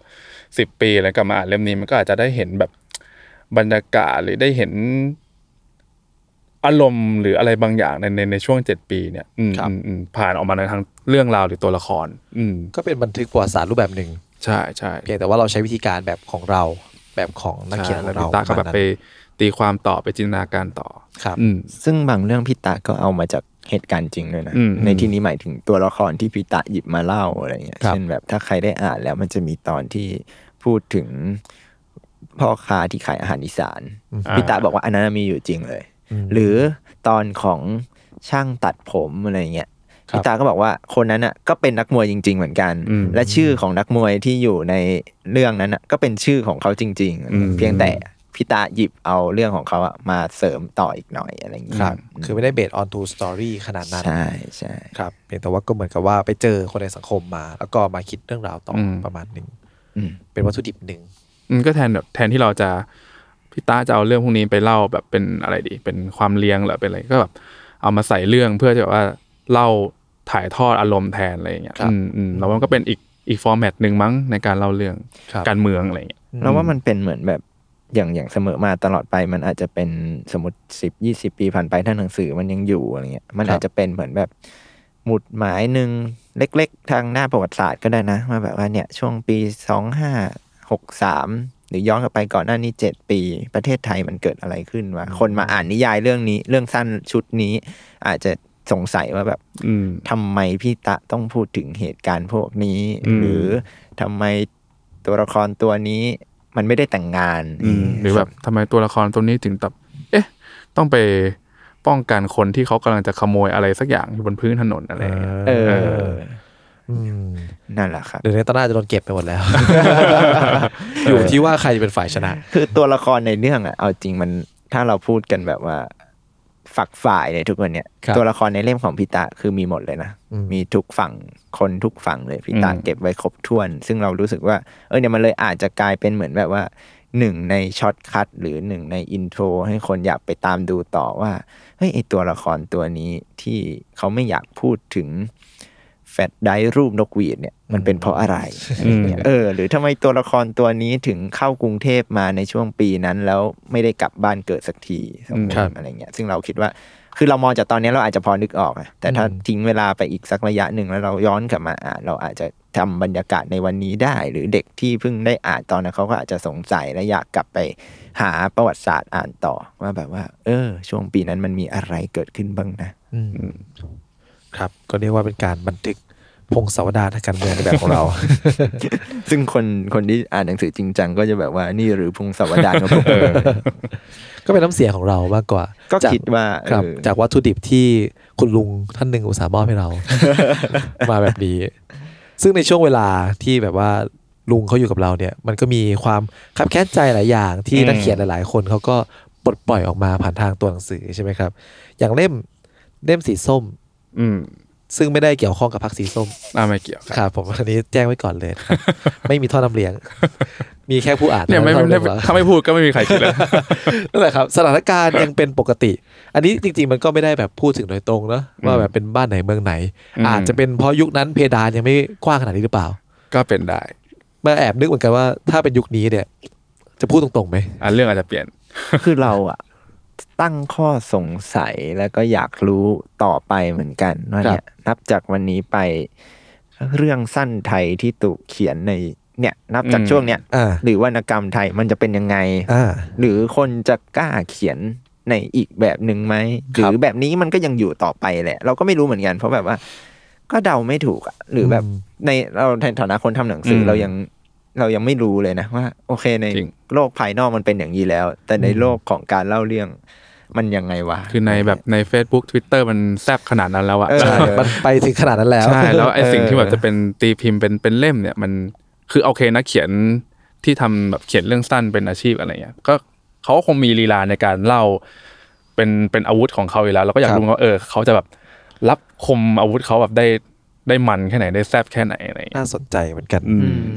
สิบปีแล้วกลับมาอ่านเล่มนี้มันก็อาจจะได้เห็นแบบบรรยากาศหรือได้เห็นอารมณ์หรืออะไรบางอย่างในในในช่วงเจ็ดปีเนี่ยอืมผ่านออกมาในทางเรื่องราวหรือตัวละครอืมก็เป็นบันทึกประวัติศาสตร์รูปแบบนึงใช่ๆเพียงแต่ว่าเราใช้วิธีการแบบของเราแบบของนักเขียนของเราก็แบบไปตีความต่อไปจินตนาการต่อครับซึ่งบางเรื่องพี่ตาก็เอามาจากเหตุการณ์จริงด้วยนะในที่นี้หมายถึงตัวละครที่พี่ตาหยิบมาเล่าอะไรเงี้ยเช่นแบบถ้าใครได้อ่านแล้วมันจะมีตอนที่พูดถึงพ่อค้าที่ขายอาหารอีสานพี่ตาบอกว่าอันนั้นมีอยู่จริงเลยหรือตอนของช่างตัดผมอะไรเงี้ยพี่ตาก็บอกว่าคนนั้นอ่ะก็เป็นนักมวยจริงๆเหมือนกันและชื่อของนักมวยที่อยู่ในเรื่องนั้นอ่ะก็เป็นชื่อของเขาจริงๆเพียงแต่พี่ตาหยิบเอาเรื่องของเขาอ่ะมาเสริมต่ออีกหน่อยอะไรอย่างงี้ครับคือไม่ได้เบสออนทูสตอรี่ขนาดนั้นใช่ใช่ครับเพียงแต่ว่าก็เหมือนกับว่าไปเจอคนในสังคมมาแล้วก็มาคิดเรื่องราวต่อประมาณนึงเป็นวัตถุดิบนึงก็แทนแบบแทนที่เราจะพี่ตาจะเอาเรื่องพวกนี้ไปเล่าแบบเป็นอะไรดีเป็นความเลี้ยงหรือเป็นอะไรก็แบบเอามาใส่เรื่องเพื่อจะแบบว่าเล่าถ่ายทอดอารมณ์แทนอะไรอย่างเงี้ยแล้วมันก็เป็นอีกอีกฟอร์แมตนึงมั้งในการเล่าเรื่องการเมืองอะไรอย่างเงี้ยแล้วว่ามันเป็นเหมือนแบบอย่างอย่างเสมอมาตลอดไปมันอาจจะเป็นสมมุติสิบ ยี่สิบปีผ่านไปถ้าหนังสือมันยังอยู่อะไรเงี้ยมันอาจจะเป็นเหมือนแบบหมุดหมายนึงเล็กๆทางหน้าประวัติศาสตร์ก็ได้นะว่าแบบว่าเนี่ยช่วงปีสองห้าหกสามหรือย้อนกลับไปก่อนหน้านี้เจ็ดปีประเทศไทยมันเกิดอะไรขึ้นวะคนมาอ่านนิยายเรื่องนี้เรื่องสั้นชุดนี้อาจจะสงสัยว่าแบบทำไมพี่ตะต้องพูดถึงเหตุการณ์พวกนี้หรือทำไมตัวละครตัวนี้มันไม่ได้แต่งงานหรือแบบทำไมตัวละครตัวนี้ถึงแบบเอ๊ะต้องไปป้องกันคนที่เขากำลังจะขโมยอะไรสักอย่างอยู่บนพื้นถนนอะไรเออนั่นแหละครับเดี๋ยวนี้ตอนน่าจะโดนเก็บไปหมดแล้ว อยู่ที่ว่าใครจะเป็นฝ่ายชนะคือตัวละครในเรื่องอ่ะเอาจริงมันถ้าเราพูดกันแบบว่าฝักฝ่ายในทุกวันเนี่ยตัวละครในเล่มของพี่ตาคือมีหมดเลยนะมีทุกฝั่งคนทุกฝั่งเลยพี่ตาเก็บไว้ครบถ้วนซึ่งเรารู้สึกว่าเออเนี่ยมันเลยอาจจะกลายเป็นเหมือนแบบว่า หนึ่งในช็อตคัทหรือหนึ่งในอินโทรให้คนอยากไปตามดูต่อว่าเฮ้ยไอตัวละครตัวนี้ที่เขาไม่อยากพูดถึงแฟลชไดร์รูปนกหวีดเนี่ยมันเป็นเพราะอะไร เออหรือทำไมตัวละครตัวนี้ถึงเข้ากรุงเทพมาในช่วงปีนั้นแล้วไม่ได้กลับบ้านเกิดสักทีสมมติอะไรเงี้ยซึ่งเราคิดว่าคือเรามองจากตอนนี้เราอาจจะพอนึกออกนะแต่ถ้าทิ้งเวลาไปอีกสักระยะหนึ่งแล้วเราย้อนกลับมาอ่านเราอาจจะทำบรรยากาศในวันนี้ได้หรือเด็กที่เพิ่งได้อ่านตอนนั้นเขาก็อาจจะสงสัยและอยากกลับไปหาประวัติศาสตร์อ่านต่อว่าแบบว่าเออช่วงปีนั้นมันมีอะไรเกิดขึ้นบ้างนะครับก็เรียกว่าเป็นการบันทึกพงศาวดารทางการเมืองในแบบของเรา ซึ่งคนคนที่อ่านหนังสือจริงจังก็จะแบบว่านี่หรือพงศาวดารของผม ก็เป็นน้ำเสียงของเรามากกว่าก็คิดว่าจากวัตถุดิบที่คุณลุงท่านหนึ่งอุตส่าห์มอบให้เรา มาแบบนี้ซึ่งในช่วงเวลาที่แบบว่าลุงเขาอยู่กับเราเนี่ยมันก็มีความคับแค้นใจหลายอย่างที่นักเขียนหลายๆคนเขาก็ปลดปล่อยออกมาผ่านทางตัวหนังสือใช่ไหมครับอย่างเล่มเล่มสีส้มซึ่งไม่ได้เกี่ยวข้องกับพรรคสีส้มอ่าไม่เกี่ยวครับครับผมอันนี้แจ้งไว้ก่อนเลยครับ ไม่มีท่อน้ำเลี้ยง มีแค่ผู้อ่านเนี่ยไม่ไม่ถ้าไม่พูดก็ไม่มีใครคิดเลยนั่นแหละครับสถานการณ์ยังเป็นปกติอันนี้จริงๆมันก็ไม่ได้แบบพูดถึงโดยตรงเนาะว่าแบบเป็นบ้านไหนเมืองไหนอาจจะเป็นเพราะยุคนั้นเพดานยังไม่กว้างขนาดนี้หรือเปล่าก็เป็นได้มาแอบนึกเหมือนกันว่าถ้าเป็นยุคนี้เนี่ยจะพูดตรงๆมั้ยอ่ะเรื่องอาจจะเปลี่ยนคือเราอ่ะตั้งข้อสงสัยแล้วก็อยากรู้ต่อไปเหมือนกันว่าเนี่ยนับจากวันนี้ไปเรื่องสั้นไทยที่ถูกเขียนในเนี่ยนับจากช่วงเนี้ยหรือวรรณกรรมไทยมันจะเป็นยังไงหรือคนจะกล้าเขียนในอีกแบบนึงไหมหรือแบบนี้มันก็ยังอยู่ต่อไปแหละเราก็ไม่รู้เหมือนกันเพราะแบบว่าก็เดาไม่ถูกหรือแบบในเราในฐานะคนทำหนังสือเรายังเรายังไม่รู้เลยนะว่าโอเคในโลกภายนอกมันเป็นอย่างนี้แล้วแต่ในโลกของการเล่าเรื่องมันยังไงวะคือในแบบใน Facebook Twitter มันแซ่บขนาดนั้นแล้วอ่ะ มันไปถึงขนาดนั้นแล้ว ใช่แล้วไอ้สิ่งที่แบบจะเป็นตีพิมพ์เป็นเป็นเล่มเนี่ยมันคือโอเคนะเขียนที่ทำแบบเขียนเรื่องสั้นเป็นอาชีพอะไรเงี้ยก็เขาคงมีลีลาในการเล่าเป็นเป็นอาวุธของเขาอยู่แล้วเราก็อยากรู้ว่าเออเขาจะแบบรับคมอาวุธเขาแบบได้ได้มันแค่ไหนได้แซ่บแค่ไหนอะไรน่าสนใจเหมือนกัน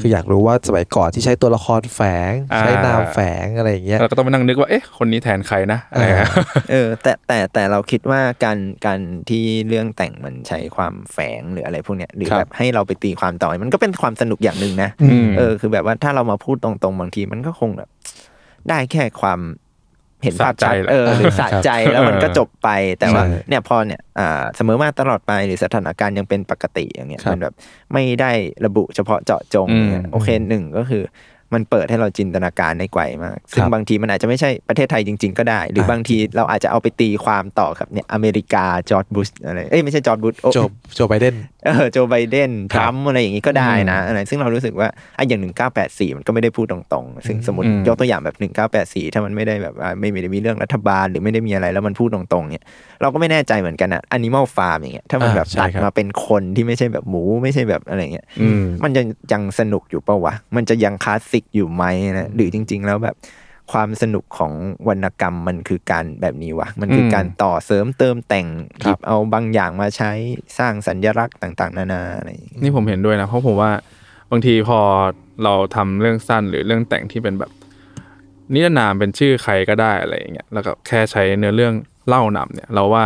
คืออยากรู้ว่าสมัยก่อนที่ใช้ตัวละครแฝงใช้นามแฝงอะไรอย่างเงี้ยเราก็ต้องมานั่งนึกว่าเอ๊ะคนนี้แทนใครนะอะไรฮะเออแต่แต่แต่เราคิดว่าการการที่เรื่องแต่งมันใช้ความแฝงหรืออะไรพวกเนี้ยหรือแบบให้เราไปตีความต่อมันก็เป็นความสนุกอย่างนึงนะเออคือแบบว่าถ้าเรามาพูดตรงๆบางทีมันก็คงแบบได้แค่ความเห็นภาพชัดเออหรือสะใจแล้วมันก็จบไปแต่ว่าเนี่ยพอเนี่ยอ่าเสมอมาตลอดไปหรือสถานการณ์ยังเป็นปกติอย่างเงี้ยมันแบบไม่ได้ระบุเฉพาะเจาะจงโอเคหนึ่งก็คือมันเปิดให้เราจินตนาการได้ไกลมากซึ่งบางทีมันอาจจะไม่ใช่ประเทศไทยจริงๆก็ได้หรือบางทีเราอาจจะเอาไปตีความต่อกับเนี่ยอเมริกาจอร์จบุชอะไรเอ้ยไม่ใช่จอร์จบุชโจโจไบเดนเออโจไบเดนทรัมป์อะไรอย่างงี้ก็ได้นะอะไรซึ่งเรารู้สึกว่าไอ้อย่างหนึ่งเก้าแปดสี่มันก็ไม่ได้พูดตรงๆซึ่งสมมุติยกตัวอย่างแบบหนึ่งเก้าแปดสี่ถ้ามันไม่ได้แบบไม่ได้มีเรื่องรัฐบาลหรือไม่ได้มีอะไรแล้วมันพูดตรงๆเนี่ยเราก็ไม่แน่ใจเหมือนกันนะ Animal Farm อย่างเงี้ยถ้ามันแบบตัดมาเป็นคนที่ไม่ใช่แบบหมูไม่ใช่แบบอะไรเงี้ยมันจะยังสนุกอยู่ป่าววะมันจะยังคลาสสิกอยู่ไหมนะหรือจริงๆแล้วแบบความสนุกของวรรณกรรมมันคือการแบบนี้วะมันคือการต่อเสริมเติมแต่งหยิบเอาบางอย่างมาใช้สร้างสัญลักษณ์ต่างๆนานาอะไรนี่ผมเห็นด้วยนะเพราะผมว่าบางทีพอเราทำเรื่องสั้นหรือเรื่องแต่งที่เป็นแบบนิยามเป็นชื่อใครก็ได้อะไรอย่างเงี้ยแล้วก็แค่ใช้เนื้อเรื่องเล่านำเนี่ยเราว่า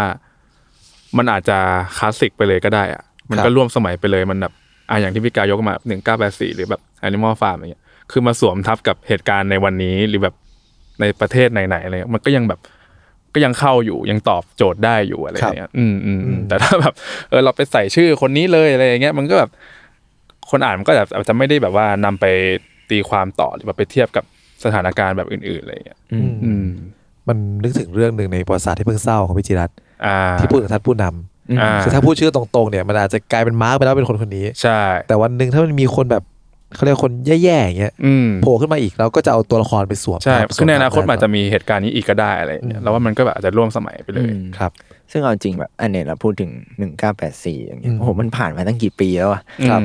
มันอาจจะคลาสสิกไปเลยก็ได้อะมันก็ร่วมสมัยไปเลยมันแบบอ่ะอย่างที่พี่กายยกมาหนึ่งเก้าแปดสี่หรือแบบ Animal Farm อะไรเงี้ยคือมาสวมทับกับเหตุการณ์ในวันนี้หรือแบบในประเทศไหนๆอะไรมันก็ยังแบบก็ยังเข้าอยู่ยังตอบโจทย์ได้อยู่อะไรอย่างเงี้ยอืมๆแต่ถ้าแบบเออเราไปใส่ชื่อคนนี้เลยอะไรอย่างเงี้ยมันก็แบบคนอ่านมันก็แบบจะไม่ได้แบบว่านำไปตีความต่อหรือแบบไปเทียบกับสถานการณ์แบบอื่นๆอะไรอย่างเงี้ยอืมมันนึกถึงเรื่องนึงในประวัติศาสตร์ที่เพิ่งเศร้าของพี่จิรัตน์ที่พูดถึงทัศน์ผู้นำคือถ้าพูดชื่อตรงๆเนี่ยมันอาจจะกลายเป็นมาร์กไปแล้วเป็นคนคนนี้ใช่แต่วันนึงถ้ามันมีคนแบบเขาเรียกคนแย่ๆอย่างเงี้ยโผล่ขึ้นมาอีกเราก็จะเอาตัวละครไปสวมใช่คือในอนาคตอาจจะมีเหตุการณ์นี้อีกก็ได้อะไรเนี่ยเราว่ามันก็แบบอาจจะร่วมสมัยไปเลยครับ ซึ่งเอาจริงแบบอันเนี้ยเราพูดถึงหนึ่งเก้าแปดสี่อย่างเงี้ยโอ้โหมันผ่านมาตั้งกี่ปีแล้วอ่ะครับ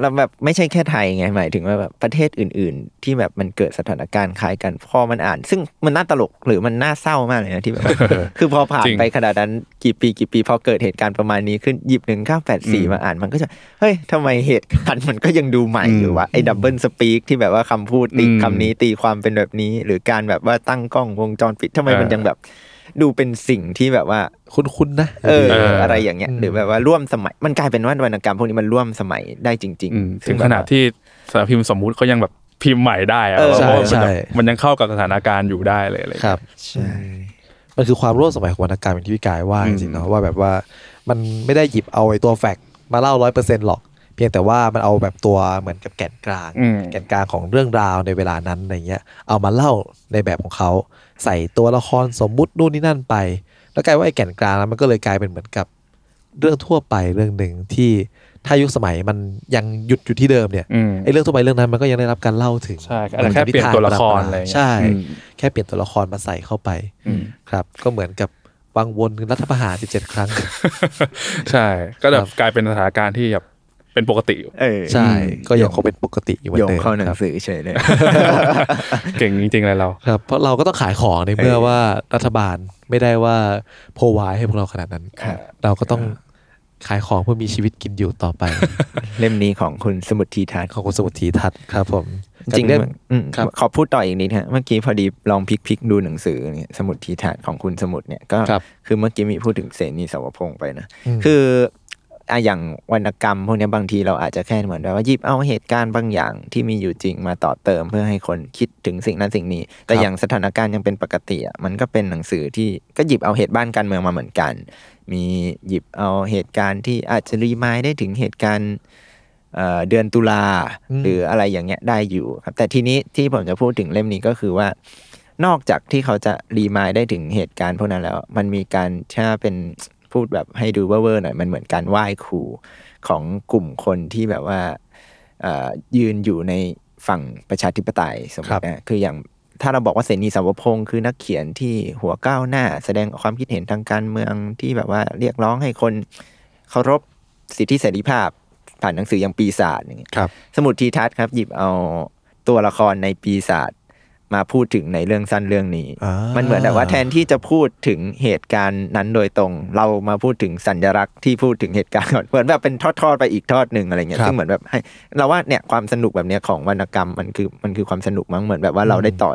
แล้วแบบไม่ใช่แค่ไทยไงหมายถึงว่าแบบประเทศอื่นๆที่แบบมันเกิดสถานการณ์คล้ายกันพอมันอ่านซึ่งมันน่าตลกหรือมันน่าเศร้ามากเลยนะที่แบบคือพอผ่านไปขนาดนั้นกี่ปีกี่ปีพอเกิดเหตุการณ์ประมาณนี้ขึ้นหยิบหนึ่งเก้าแปดสี่มาอ่านมันก็จะเฮ้ยทำไมเหตุการณ์มันก็ยังดูใหม่อยู่วะไอ้ดับเบิลสปีกที่แบบว่าคำพูดตีคำนี้ตีความเป็นแบบนี้หรือการแบบว่าตั้งกล้องวงจรปิดทำไมมันยังแบบดูเป็นสิ่งที่แบบว่าคุ้นๆนะเอออะไรอย่างเงี้ยหรือแบบว่าร่วมสมัยมันกลายเป็นว่าวรรณกรรมพวกนี้มันร่วมสมัยได้จริงๆถึงขนาดที่สารพิมพ์สมมุติเขายังแบบพิมพ์ใหม่ได้อะเพราะมันยังเข้ากับสถานการณ์อยู่ได้เลยอะไรครับใช่มันคือความร่วมสมัยของวรรณกรรมอย่างที่พี่กายว่าจริงๆเนาะว่าแบบว่ามันไม่ได้หยิบเอาไอ้ตัวแฟกต์มาเล่า ร้อยเปอร์เซ็นต์ หรอกเพียงแต่ว่ามันเอาแบบตัวเหมือนกับแก่นกลางแก่นกลางของเรื่องราวในเวลานั้นอะไรเงี้ยเอามาเล่าในแบบของเขาใส่ตัวละครสมมุตินู่นนี่นั่นไปแล้วกลายว่าไอ้แก่นกลางมันก็เลยกลายเป็นเหมือนกับเรื่องทั่วไปเรื่องนึงที่ถ้ายุคสมัยมันยังหยุดอยู่ที่เดิมเนี่ยไอ้เรื่องทั่วไปเรื่องนั้นมันก็ยังได้รับการเล่าถึงใช่แค่เปลี่ยนตัวละครอะไรใช่แค่เปลี่ยนตัวละครมาใส่เข้าไปครับก็เหมือนกับวังวนรัฐประหารสิบเจ็ดครั้งใช่ก็แบบกลายเป็นสถานการณ์ที่แบบเป็นปกติอยู่ใช่ก็ยังคงเป็นปกติอยู่เหมือนเดิมครับโยงเข้าหนังสือเฉยเลยเก่งจริงๆเลยเราครับเพราะเราก็ต้องขายของในเมื่อว่ารัฐบาลไม่ได้ว่าโพวายให้พวกเราขนาดนั้นเราก็ต้องขายของเพื่อมีชีวิตกินอยู่ต่อไปเล่มนี้ของคุณสมุทรธีทัศน์ของคุณสมุทรธีทัศน์ครับผมจริงเล่มขอพูดต่ออีกนิดฮะเมื่อกี้พอดีลองพลิกๆดูหนังสือเนี่ยสมุทรธีทัศน์ของคุณสมุทรเนี่ยก็คือเมื่อกี้มีพูดถึงเสนีสาวพงษ์ไปนะคืออ่ะอย่างวรรณกรรมพวกนี้บางทีเราอาจจะแค่เหมือนแบบว่าหยิบเอาเหตุการณ์บางอย่างที่มีอยู่จริงมาต่อเติมเพื่อให้คนคิดถึงสิ่งนั้นสิ่งนี้แต่อย่างสถานการณ์ยังเป็นปกติอ่ะมันก็เป็นหนังสือที่ก็หยิบเอาเหตุบ้านการเมืองมาเหมือนกันมีหยิบเอาเหตุการณ์ที่อาจจะรีมายด์ได้ถึงเหตุการณ์เอ่อเดือนตุลาหรืออะไรอย่างเงี้ยได้อยู่ครับแต่ทีนี้ที่ผมจะพูดถึงเล่มนี้ก็คือว่านอกจากที่เขาจะรีมายด์ได้ถึงเหตุการณ์พวกนั้นแล้วมันมีการถ้าเป็นพูดแบบให้ดูเว่อร์ๆหน่อยมันเหมือนการไหว้ครูของกลุ่มคนที่แบบว่ายืนอยู่ในฝั่งประชาธิปไตยสมมตินะคืออย่างถ้าเราบอกว่าเสนีสาวพงษ์คือนักเขียนที่หัวก้าวหน้าแสดงความคิดเห็นทางการเมืองที่แบบว่าเรียกร้องให้คนเคารพสิทธิเสรีภาพผ่านหนังสืออย่างปีศาจอย่างเงี้ยสมุทรธีทัศน์ครับหยิบเอาตัวละครในปีศาจมาพูดถึงในเรื่องสั้นเรื่องนี้มันเหมือนแบบว่าแทนที่จะพูดถึงเหตุการณ์นั้นโดยตรงเรามาพูดถึงสัญลักษณ์ที่พูดถึงเหตุการณ์เหมือนแบบเป็นทอดๆไปอีกทอดนึงอะไรเงี้ยซึ่งเหมือนแบบให้เราว่าเนี่ยความสนุกแบบเนี้ยของวรรณกรรมมันคือมันคือความสนุกมั้งเหมือนแบบว่าเราได้ต่อ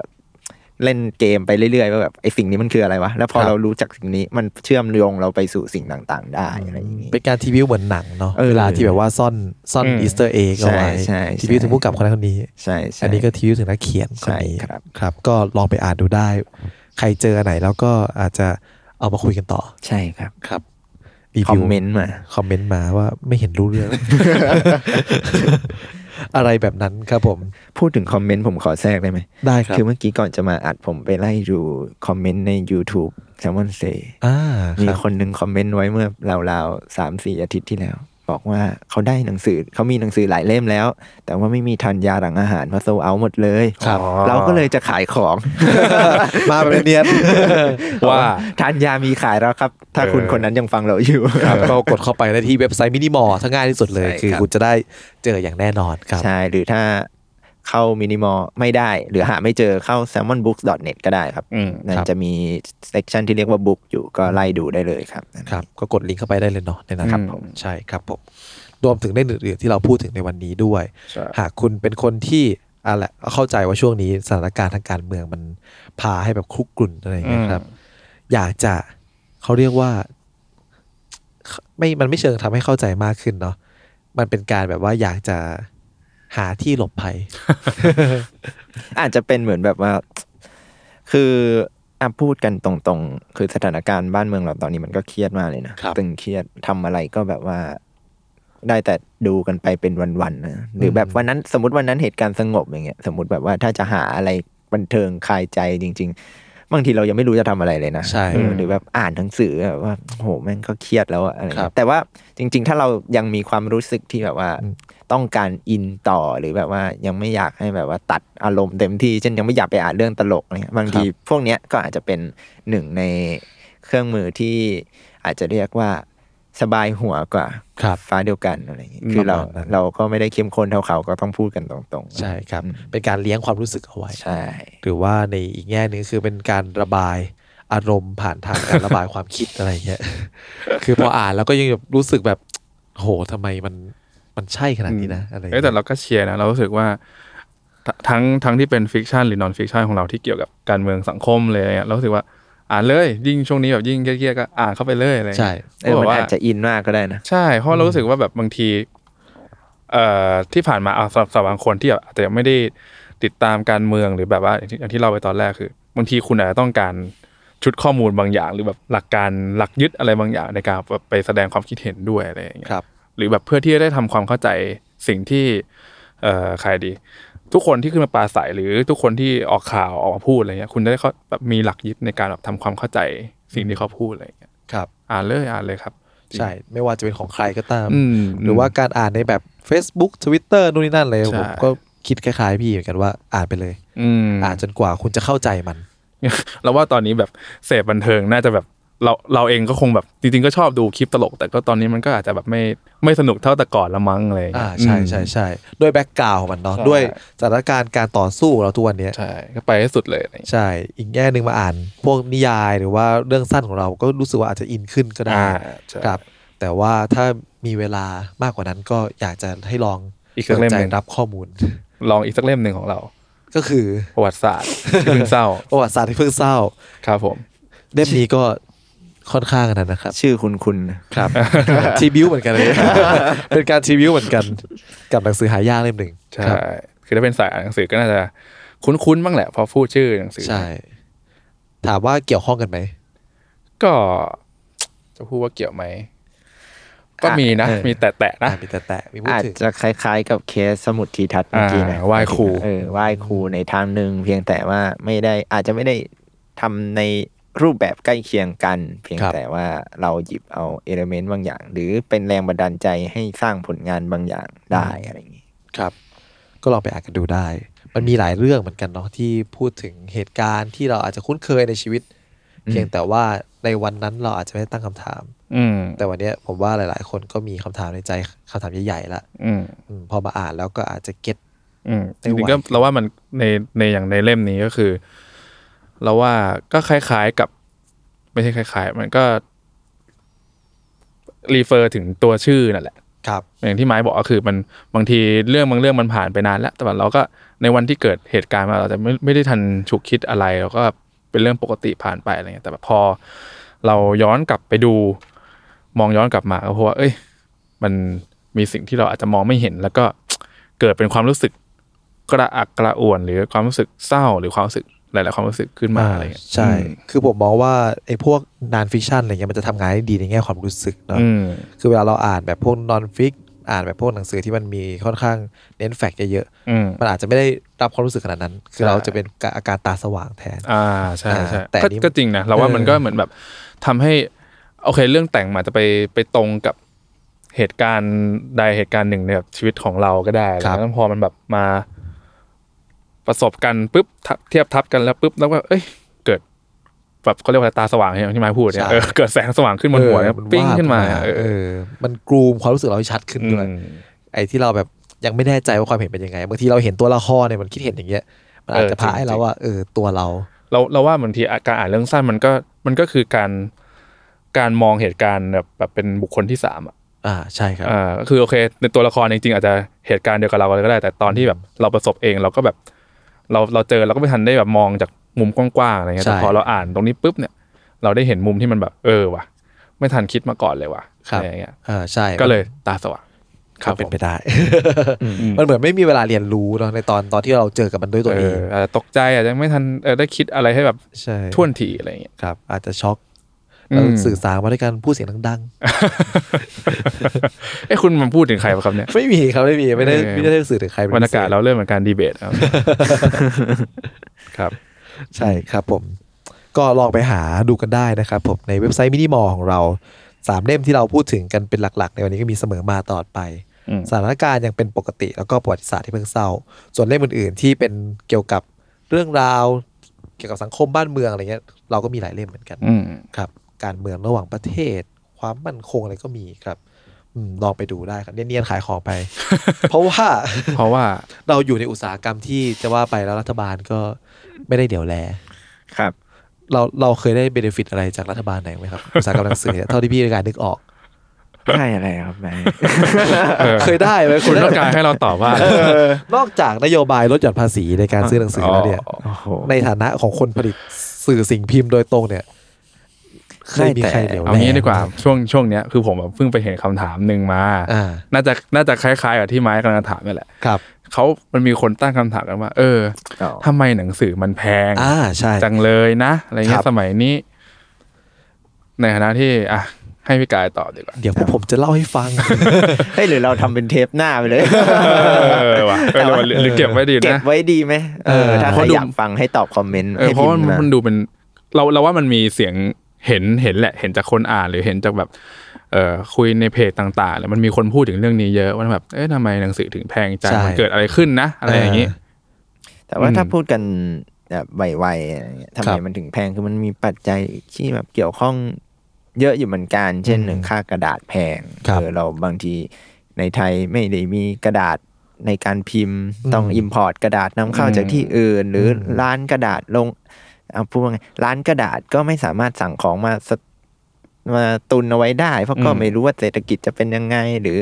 เล่นเกมไปเรื่อยๆว่าแบบไอ้สิ่งนี้มันคืออะไรวะแล้วพอเรารู้จักสิ่งนี้มันเชื่อมโยงเราไปสู่สิ่งต่างๆได้อะไรอย่างงี้เป็นการทีวิวเหมือนหนังเนาะเวลาที่แบบว่าซ่อนซ่อนอีสเตอร์เอ็กเอาไว้ทีวิวถึงผู้กำกับคนนั้นคนนี้ใช่อันนี้ก็ทีวิวถึงนักเขียนคนนี้ครับครับก็ลองไปอ่านดูได้ใครเจอไหนแล้วก็อาจจะเอามาคุยกันต่อใช่ครับครับคอมเมนต์มาคอมเมนต์มาว่าไม่เห็นรู้เรื่องอะไรแบบนั้นครับผมพูดถึงคอมเมนต์ผมขอแทรกได้ไหมได้ครับคือเมื่อกี้ก่อนจะมาอัดผมไปไล่ดูคอมเมนต์ใน YouTube Salmon Say มีคนหนึ่งคอมเมนต์ไว้เมื่อราวๆ สามถึงสี่ อาทิตย์ที่แล้วบอกว่าเขาได้หนังสือเขามีหนังสือหลายเล่มแล้วแต่ว่าไม่มีทันยาหลังอาหารมาโซเอาหมดเลยเราก็เลยจะขายของ มาแบบเนี้ยว่าทันยามีขายแล้วครับถ้าคุณคนนั้นยังฟังเราอยู่ก็กดเข้าไปได้ที่เว็บไซต์มินิมอลถ้าง่ายที่สุดเลยคือคุณจะได้เจออย่างแน่นอนครับใช่หรือถ้าเข้ามินิมอลไม่ได้หรือหาไม่เจอเข้า แซลมอนบุ๊กส์ ดอท เน็ต ก็ได้ครับนั่นจะมีเซกชันที่เรียกว่าบุ๊กอยู่ก็ไล่ดูได้เลยครับครับก็กดลิงก์เข้าไปได้เลยเนาะในนั้นครับผมใช่ครับผมรวมถึงเรื่องอื่นๆที่เราพูดถึงในวันนี้ด้วยหากคุณเป็นคนที่อะไรเข้าใจว่าช่วงนี้สถานการณ์ทางการเมืองมันพาให้แบบคุกรุ่นอะไรอย่างเงี้ยครับอยากจะเขาเรียกว่าไม่มันไม่เชิงทำให้เข้าใจมากขึ้นเนาะมันเป็นการแบบว่าอยากจะหาที่หลบภัย อาจจะเป็นเหมือนแบบว่าคืออ่ะพูดกันตรงๆคือสถานการณ์บ้านเมืองเราตอนนี้มันก็เครียดมากเลยนะตึงเครียดทำอะไรก็แบบว่าได้แต่ดูกันไปเป็นวันๆนะหรือแบบวันนั้นสมมติวันนั้นเหตุการณ์สงบอย่างเงี้ยสมมติแบบว่าถ้าจะหาอะไรบันเทิงคลายใจจริงๆบางทีเรายังไม่รู้จะทำอะไรเลยนะหรือแบบอ่านหนังสือแบบว่าโหแม่งก็เครียดแล้วอะไรแต่ว่าจริงๆถ้าเรายังมีความรู้สึกที่แบบว่าต้องการอินต่อหรือแบบว่ายังไม่อยากให้แบบว่าตัดอารมณ์เต็มที่เช่นยังไม่อยากไปอ่านเรื่องตลกอะไรเงี้ยบางทีพวกเนี้ยก็อาจจะเป็นหนึ่งในเครื่องมือที่ อาจจะเรียกว่าสบายหัวกว่าฟ้าเดียวกันอะไรอย่างงี้คือเราเราก็ไม่ได้เข้มข้นเท่าเขาก็ต้องพูดกันตรงๆใช่ครับเป็นการเลี้ยงความรู้สึกเอาไว้ใช่หรือว่าในอีกแง่นึงคือเป็นการระบายอารมณ์ผ่านทางการระบายความคิดอะไรเงี้ยคือพออ่านแล้วก็ยังรู้สึกแบบโหทำไมมันมันใช่ขนาดนี้นะอะไรแต่เราก็เชียร์นะเรารู้สึกว่าทั้งทั้งที่เป็นฟิกชันหรือนอนฟิกชันของเราที่เกี่ยวกับการเมืองสังคมเลยเนี่ยเรารู้สึกว่าอ่านเลยยิ่งช่วงนี้แบบยิ่งเครียดๆก็อ่านเข้าไปเลยอะไรใช่เออมันอาจจะอินมากก็ได้นะใช่เพราะเรารู้สึกว่าแบบบางทีเอ่อที่ผ่านมาเอาสำหรับบางคนที่อาจจะไม่ได้ติดตามการเมืองหรือแบบว่าอย่างที่เราไปตอนแรกคือบางทีคุณอาจจะต้องการชุดข้อมูลบางอย่างหรือแบบหลักการหลักยึดอะไรบางอย่างในการไปแสดงความคิดเห็นด้วยอะไรอย่างเงี้ยหรือแบบเพื่อที่จะได้ทำความเข้าใจสิ่งที่เอ่อใครดีทุกคนที่ขึ้นมาปราศัยหรือทุกคนที่ออกข่าวออกมาพูดอะไรเงี้ยคุณได้เขาแบบมีหลักยึดในการแบบทำความเข้าใจสิ่งที่เขาพูดอะไรเงี้ยครับอ่านเลยอ่านเลยครับใช่ไม่ว่าจะเป็นของใครก็ตามหรือว่าการอ่านในแบบ Facebook Twitter นู่นนี่นั่นเลยผมก็คิดคล้ายๆพี่เหมือนกันว่าอ่านไปเลยอ่านจนกว่าคุณจะเข้าใจมันเราว่าตอนนี้แบบเสพบันเทิงน่าจะแบบเราเราเองก็คงแบบจริงๆก็ชอบดูคลิปตลกแต่ก็ตอนนี้มันก็อาจจะแบบไม่ไม่สนุกเท่าแต่ก่อนละมั้งอะไรอ่าใช่ใช่ใช่ด้วยแบ็กกราวด์ของมันเนาะด้วยสถานการณ์การต่อสู้เราทุกวันนี้ใช่ก็ไปให้สุดเลยใช่อีกแง่นึงมาอ่านพวกนิยายหรือว่าเรื่องสั้นของเราก็รู้สึกว่าอาจจะอินขึ้นก็ได้ครับแต่ว่าถ้ามีเวลามากกว่านั้นก็อยากจะให้ลองอีกสักเล่มนึงรับข้อมูลลองอีกสักเล่มนึงของเราก็คือประวัติศาสตร์ที่เพิ่งเศร้าประวัติศาสตร์ที่เพิ่งเศร้าครับผมเล่มนี้ก็ค่อนข้างกันนะครับชื่อคุณคุณครับทีบิวเหมือนกันเลยเป็นการทีบิวเหมือนกันกับหนังสือหายากเล่มหนึ่งใช่คือถ้าเป็นสายอ่านหนังสือก็น่าจะคุ้นๆบ้างแหละพอพูดชื่อหนังสือใช่ถามว่าเกี่ยวข้องกันไหมก็จะพูดว่าเกี่ยวไหมก็มีนะมีแตะๆนะมีแตะๆมีพูดถึงอาจจะคล้ายๆกับเคสสมุดทีทัศน์เมื่อกี้นะไหว้ครูเออไหว้ครูในทางนึงเพียงแต่ว่าไม่ได้อาจจะไม่ได้ทำในรูปแบบใกล้เคียงกันเพียงแต่ว่าเราหยิบเอาเอลิเมนต์บางอย่างหรือเป็นแรงบันดาลใจให้สร้างผลงานบางอย่างได้อะไรอย่างนี้ครับก็ลองไปอ่านกันดูได้มันมีหลายเรื่องเหมือนกันเนาะที่พูดถึงเหตุการณ์ที่เราอาจจะคุ้นเคยในชีวิตเพียงแต่ว่าในวันนั้นเราอาจจะไม่ได้ตั้งคำถามแต่วันนี้ผมว่าหลายๆคนก็มีคำถามในใจคำถามใหญ่ๆละพอมาอ่านแล้วก็อาจจะเก็ตจริงๆก็เราว่ามันในในอย่างในเล่มนี้ก็คือเราว่าก็คล้ายๆกับไม่ใช่คล้ายๆมันก็รีเฟอร์ถึงตัวชื่อนั่นแหละครับอย่างที่ไม้บอกก็คือมันบางทีเรื่องบางเรื่องมันผ่านไปนานแล้วแต่เราก็ในวันที่เกิดเหตุการณ์มาเราจะไม่ไม่ได้ทันฉุกคิดอะไรเราก็เป็นเรื่องปกติผ่านไปอะไรเงี้ยแต่แบบพอเราย้อนกลับไปดูมองย้อนกลับมาก็เพราะว่าเอ้ยมันมีสิ่งที่เราอาจจะมองไม่เห็นแล้วก็เกิดเป็นความรู้สึกกระอักกระอ่วนหรือความรู้สึกเศร้าหรือความรู้สึกหลายๆความรู้สึกขึ้นมาอะไรเงี้ยใช่คือผมมองว่าไอ้พวกนอนฟิกชันอะไรเงี้ยมันจะทำงานได้ดีในแง่ความรู้สึกเนาะคือเวลาเราอ่านแบบพวกนอนฟิกอ่านแบบพวกหนังสือที่มันมีค่อนข้างเน้นแฟกต์เยอะๆมันอาจจะไม่ได้รับความรู้สึกขนาดนั้นคือเราจะเป็นอาการตาสว่างแทนอ่าใช่ใช่แต่ก็จริงนะเราว่ามันก็เหมือนแบบทำให้โอเคเรื่องแต่งมาจะไปไปตรงกับเหตุการณ์ใดเหตุการณ์หนึ่งในแบบชีวิตของเราก็ได้แล้วพอมันแบบมาประสบกันปุ๊บเทียบทับกันแล้วปุ๊บแล้วก็เอ้ยเกิดแบบเขาเรียกว่าตาสว่างอย่างที่ไม้พูดเนี่ยเกิดแสงสว่างขึ้นบนหัวเนี่ยปิ้งขึ้นมาเออมันกรูมความรู้สึกเราชัดขึ้นด้วยไอ้ที่เราแบบยังไม่แน่ใจว่าความเห็นเป็นยังไงบางทีเราเห็นตัวละครเนี่ยมันคิดเห็นอย่างเงี้ยมันอาจจะพาให้เราว่าเออตัวเราเราเราว่าบางทีการอ่านเรื่องสั้นมันก็มันก็คือการการมองเหตุการณ์แบบแบบเป็นบุคคลที่สามอ่ะอ่าใช่ครับอ่าก็คือโอเคในตัวละครจริงๆอาจจะเหตุการณ์เดียวกับเราก็ได้แต่ตอนที่แบบเราประสบเองเราก็แบบเราเราเจอเราก็ไม่ทันได้แบบมองจากมุมกว้างๆอะไรเงี้ยแต่พอเราอ่านตรงนี้ปุ๊บเนี่ยเราได้เห็นมุมที่มันแบบเออว่ะไม่ทันคิดมาก่อนเลยว่ะอะไรเงี้ยอ่าใช่ก็เลยตาสว่างครับเป็นไปได้ มันเหมือนไม่มีเวลาเรียนรู้เนาะในตอนตอนที่เราเจอกับมันด้วยตัวเองอาจจะตกใจอาจจะไม่ทันได้คิดอะไรให้แบบท่วนถี่อะไรเงี้ยครับอาจจะช็อกเราสื่อสารมาด้วยกันพูดเสียงดังๆไอ้คุณมันพูดถึงใครครับเนี่ยไม่มีครับไม่มีไม่ได้ไม่ได้สื่อถึงใครบรรยากาศเราเริ่มเหมือนการดีเบตครับครับใช่ครับผมก็ลองไปหาดูกันได้นะครับผมในเว็บไซต์มินิมอลของเราสามเล่มที่เราพูดถึงกันเป็นหลักๆในวันนี้ก็มีเสมอมาตลอดไปสถานการณ์ยังเป็นปกติแล้วก็ประวัติศาสตร์ที่เพิ่งเศร้าส่วนเล่มอื่นๆที่เป็นเกี่ยวกับเรื่องราวเกี่ยวกับสังคมบ้านเมืองอะไรเงี้ยเราก็มีหลายเล่มเหมือนกันครับการเมืองระหว่างประเทศ ความมั่นคงอะไรก็มีครับลองไปดูได้ครับเนียนๆขายของไป เพราะว่า เพราะว่า เราอยู่ในอุตสาหกรรมที่จะว่าไปแล้วรัฐบาลก็ไม่ได้เดี่ยวแลครับเราเราเคยได้เบเนฟิตอะไรจากรัฐบาลไหนไหมครับอุตสาหกรรมหนังสือเท่าที่พี่การนึกออกได้อะไรครับไหนเคยได้ไหมคุณต้องการให้เราตอบว่านอกจากนโยบายลดหย่อนภาษีในการซื้อหนังสือแล้วเนี่ยในฐานะของคนผลิตสื่อสิ่งพิมพ์โดยตรงเนี่ยเคยมีใครเดี๋ยวเอางี้ดีกว่าช่วงช่วงเนี้ยคือผมแบบเพิ่งไปเห็นคำถามหนึ่งมาน่าจะน่าจะคล้ายๆกับที่ไม้กำลังถามนี่แหละครับเขามันมีคนตั้งคำถามกันว่าเออทำไมหนังสือมันแพงจังเลยนะอะไรเงี้ยสมัยนี้ในฐานะที่อ่ะให้พี่กายตอบดีกว่าเดี๋ยวพวกผมจะเล่าให้ฟังเฮ้ยหรือเราทำเป็นเทปหน้าไปเลยเออว่ะหรือเก็บไว้ดีนะเก็บไว้ดีไหมเออถ้าใครอยากฟังให้ตอบคอมเมนต์ให้พิมพ์เพราะมันดูเป็นเราเราว่ามันมีเสียงเห็นเห็นแหละเห็นจากคนอ่านหรือเห็นจากแบบเอ่อคุยในเพจต่างๆแล้วมันมีคนพูดถึงเรื่องนี้เยอะว่าแบบเอ๊ะทำไมหนังสือถึงแพงจังมันเกิดอะไรขึ้นนะอะไรอย่างงี้แต่ว่าถ้าพูดกันแบบไวๆทำไมมันถึงแพงคือมันมีปัจจัยที่แบบเกี่ยวข้องเยอะอยู่เหมือนกันเช่นหนึ่งค่ากระดาษแพงเออเราบางทีในไทยไม่ได้มีกระดาษในการพิมพ์ต้องอิมพอร์ตกระดาษนำเข้าจากที่อื่นหรือร้านกระดาษลงเอาพูดว่าไงร้านกระดาษก็ไม่สามารถสั่งของมามาตุนเอาไว้ได้เพราะก็ไม่รู้ว่าเศรษฐกิจจะเป็นยังไงหรือ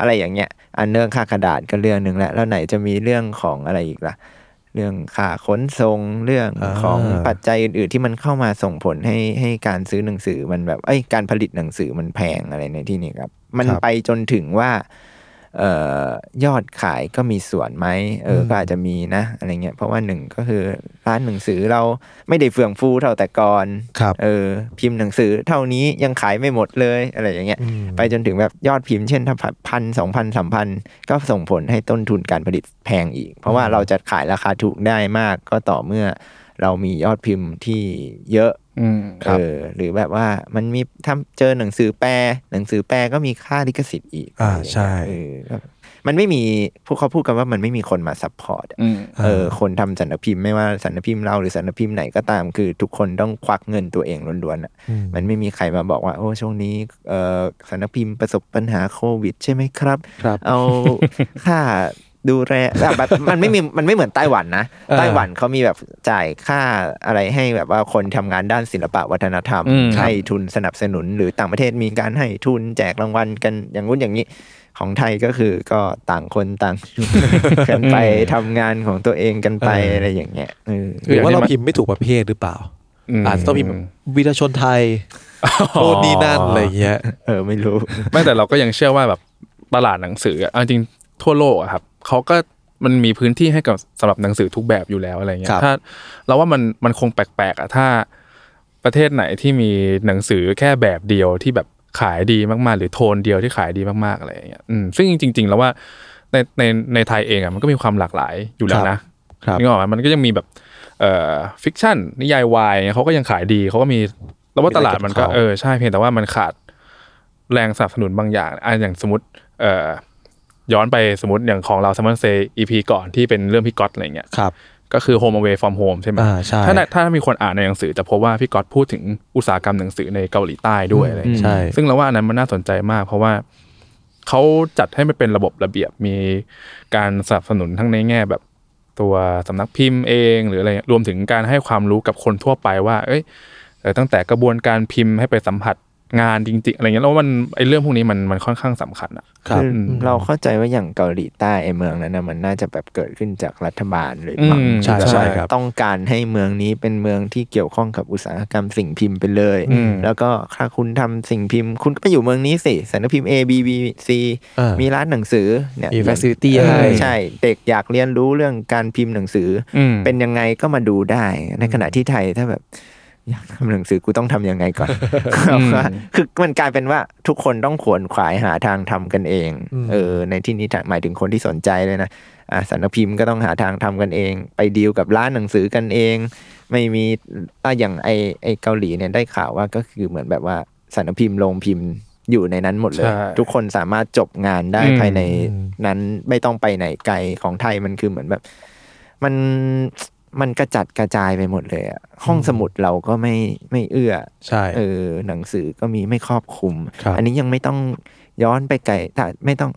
อะไรอย่างเงี้ยอันเรื่องค่ากระดาษก็เรื่องนึงแล้วแล้วไหนจะมีเรื่องของอะไรอีกล่ะเรื่องค่าขนส่งเรื่องของปัจจัยอื่นๆที่มันเข้ามาส่งผลให้ให้การซื้อหนังสือมันแบบเอ้ยการผลิตหนังสือมันแพงอะไรในที่นี้ครับมันไปจนถึงว่าเอ่อยอดขายก็มีส่วนไหมเออก็อาจจะมีนะอะไรเงี้ยเพราะว่าหนึ่งก็คือร้านหนังสือเราไม่ได้เฟื่องฟูเท่าแต่ก่อนเออพิมพ์หนังสือเท่านี้ยังขายไม่หมดเลยอะไรอย่างเงี้ยไปจนถึงแบบยอดพิมพ์เช่นถ้าพันสองพันสามพันก็ส่งผลให้ต้นทุนการผลิตแพงอีกเพราะว่าเราจะขายราคาถูกได้มากก็ต่อเมื่อเรามียอดพิมพ์ที่เยอะเออหรือแบบว่ามันมีถ้าเจอหนังสือแปลหนังสือแปลก็มีค่าลิขสิทธิ์อีกอ่าใช่เออมันไม่มีพวกเขาพูดกันว่ามันไม่มีคนมาซัพพอร์ตเออคนทำสรรพิมพ์ไม่ว่าสรรพิมพ์เราหรือสรรพิมพ์ไหนก็ตามคือทุกคนต้องควักเงินตัวเองล้วนๆอ่ะมันไม่มีใครมาบอกว่าโอ้ช่วงนี้เออสรรพิมพ์ประสบปัญหาโควิดใช่ไหมครับเอาค่าดูแลแบบมันไม่มีมันไม่เหมือนไต้หวันนะไต้หวันเขามีแบบจ่ายค่าอะไรให้แบบว่าคนทำงานด้านศิลปะวัฒนธรรมให้ทุนสนับสนุนหรือต่างประเทศมีการให้ทุนแจกรางวัลกันอย่างนู้นอย่างนี้ของไทยก็คือก็ต่างคนต่างกันไปทำงานของตัวเองกันไปอะไรอย่างเงี้ยหรือว่าเราพิมพ์ไม่ถูกประเภทหรือเปล่าอาจจะต้องพิมพ์วีรชนไทยโอดีนั่นอะไรเงี้ยเออไม่รู้ไม่แต่เราก็ยังเชื่อว่าแบบตลาดหนังสือเอาจริงทั่วโลกอะครับเขาก็มันมีพื้นที่ให้กับสำหรับหนังสือทุกแบบอยู่แล้วอะไรเงี้ยถ้าเราว่ามันมันคงแปลกๆอ่ะถ้าประเทศไหนที่มีหนังสือแค่แบบเดียวที่แบบขายดีมากๆหรือโทนเดียวที่ขายดีมากๆอะไรเงี้ยอืมซึ่งจริงๆแล้วว่าในในในไทยเองอ่ะมันก็มีความหลากหลายอยู่แล้วนะนึกออกไหมมันก็ยังมีแบบเอ่อฟิกชั่นนิยายวายเขาก็ยังขายดีเขาก็มีเราว่าตลาดมันก็เออใช่เพียงแต่ว่ามันขาดแรงสนับสนุนบางอย่างอ่ะอย่างสมมติเอ่อย้อนไปสมมติอย่างของเรา Summer Say อี พี ก่อนที่เป็นเรื่องพี่ก๊อตอะไรเงี้ยก็คือ Home Away From Home ใช่ไหมถ้าถ้ามีคนอ่านในหนังสือจะพบว่าพี่ก๊อตพูดถึงอุตสาหกรรมหนังสือในเกาหลีใต้ด้วยอะไรใช่ซึ่งเราว่าอันนั้นมันน่าสนใจมากเพราะว่าเขาจัดให้มันเป็นระบบระเบียบมีการสนับสนุนทั้งในแง่แบบตัวสำนักพิมพ์เองหรืออะไรรวมถึงการให้ความรู้กับคนทั่วไปว่าเอ้ยตั้งแต่กระบวนการพิมพ์ให้ไปสัมผัสงานจริงๆอะไรเงี้ยแล้วมันไอ้เรื่องพวกนี้มันมันค่อนข้างสำคัญอ่ะคือเราเข้าใจว่าอย่างเกาหลีใต้ไอ้เมืองนั้นนะมันน่าจะแบบเกิดขึ้นจากรัฐบาลเลยมั้งใช่ใช่ครับต้องการให้เมืองนี้เป็นเมืองที่เกี่ยวข้องกับอุตสาหกรรมสิ่งพิมพ์ไปเลยแล้วก็ถ้าคุณทำสิ่งพิมพ์คุณก็ไปอยู่เมืองนี้สิสำนักพิมพ์ A B B C มีร้านหนังสือเนี่ยมีแฟซิลิตี้ให้ใช่เด็กอยากเรียนรู้เรื่องการพิมพ์หนังสือเป็นยังไงก็มาดูได้ในขณะที่ไทยถ้าแบบอยากทำหนังสือกูต้องทำยังไงก่อน คือมันกลายเป็นว่าทุกคนต้องขวนขวายหาทางทำกันเองเออในที่นี้หมายถึงคนที่สนใจเลยนะอ่ะสำนักพิมพ์ก็ต้องหาทางทำกันเองไปดีลกับร้านหนังสือกันเองไม่มีอย่างไอไอเกาหลีเนี่ยได้ข่าวว่าก็คือเหมือนแบบว่าสำนักพิมพ์โรงพิมพ์อยู่ในนั้นหมดเลยทุกคนสามารถจบงานได้ภายในนั้นไม่ต้องไปไหนไกลของไทยมันคือเหมือนแบบมัน มันกระจัดกระจายไปหมดเลยอะห้องสมุดเราก็ไม่ไม่เอื้อใช่เออหนังสือก็มีไม่ครอบคลุมอันนี้ยังไม่ต้องย้อนไปไกลถ้าไม่ต้อง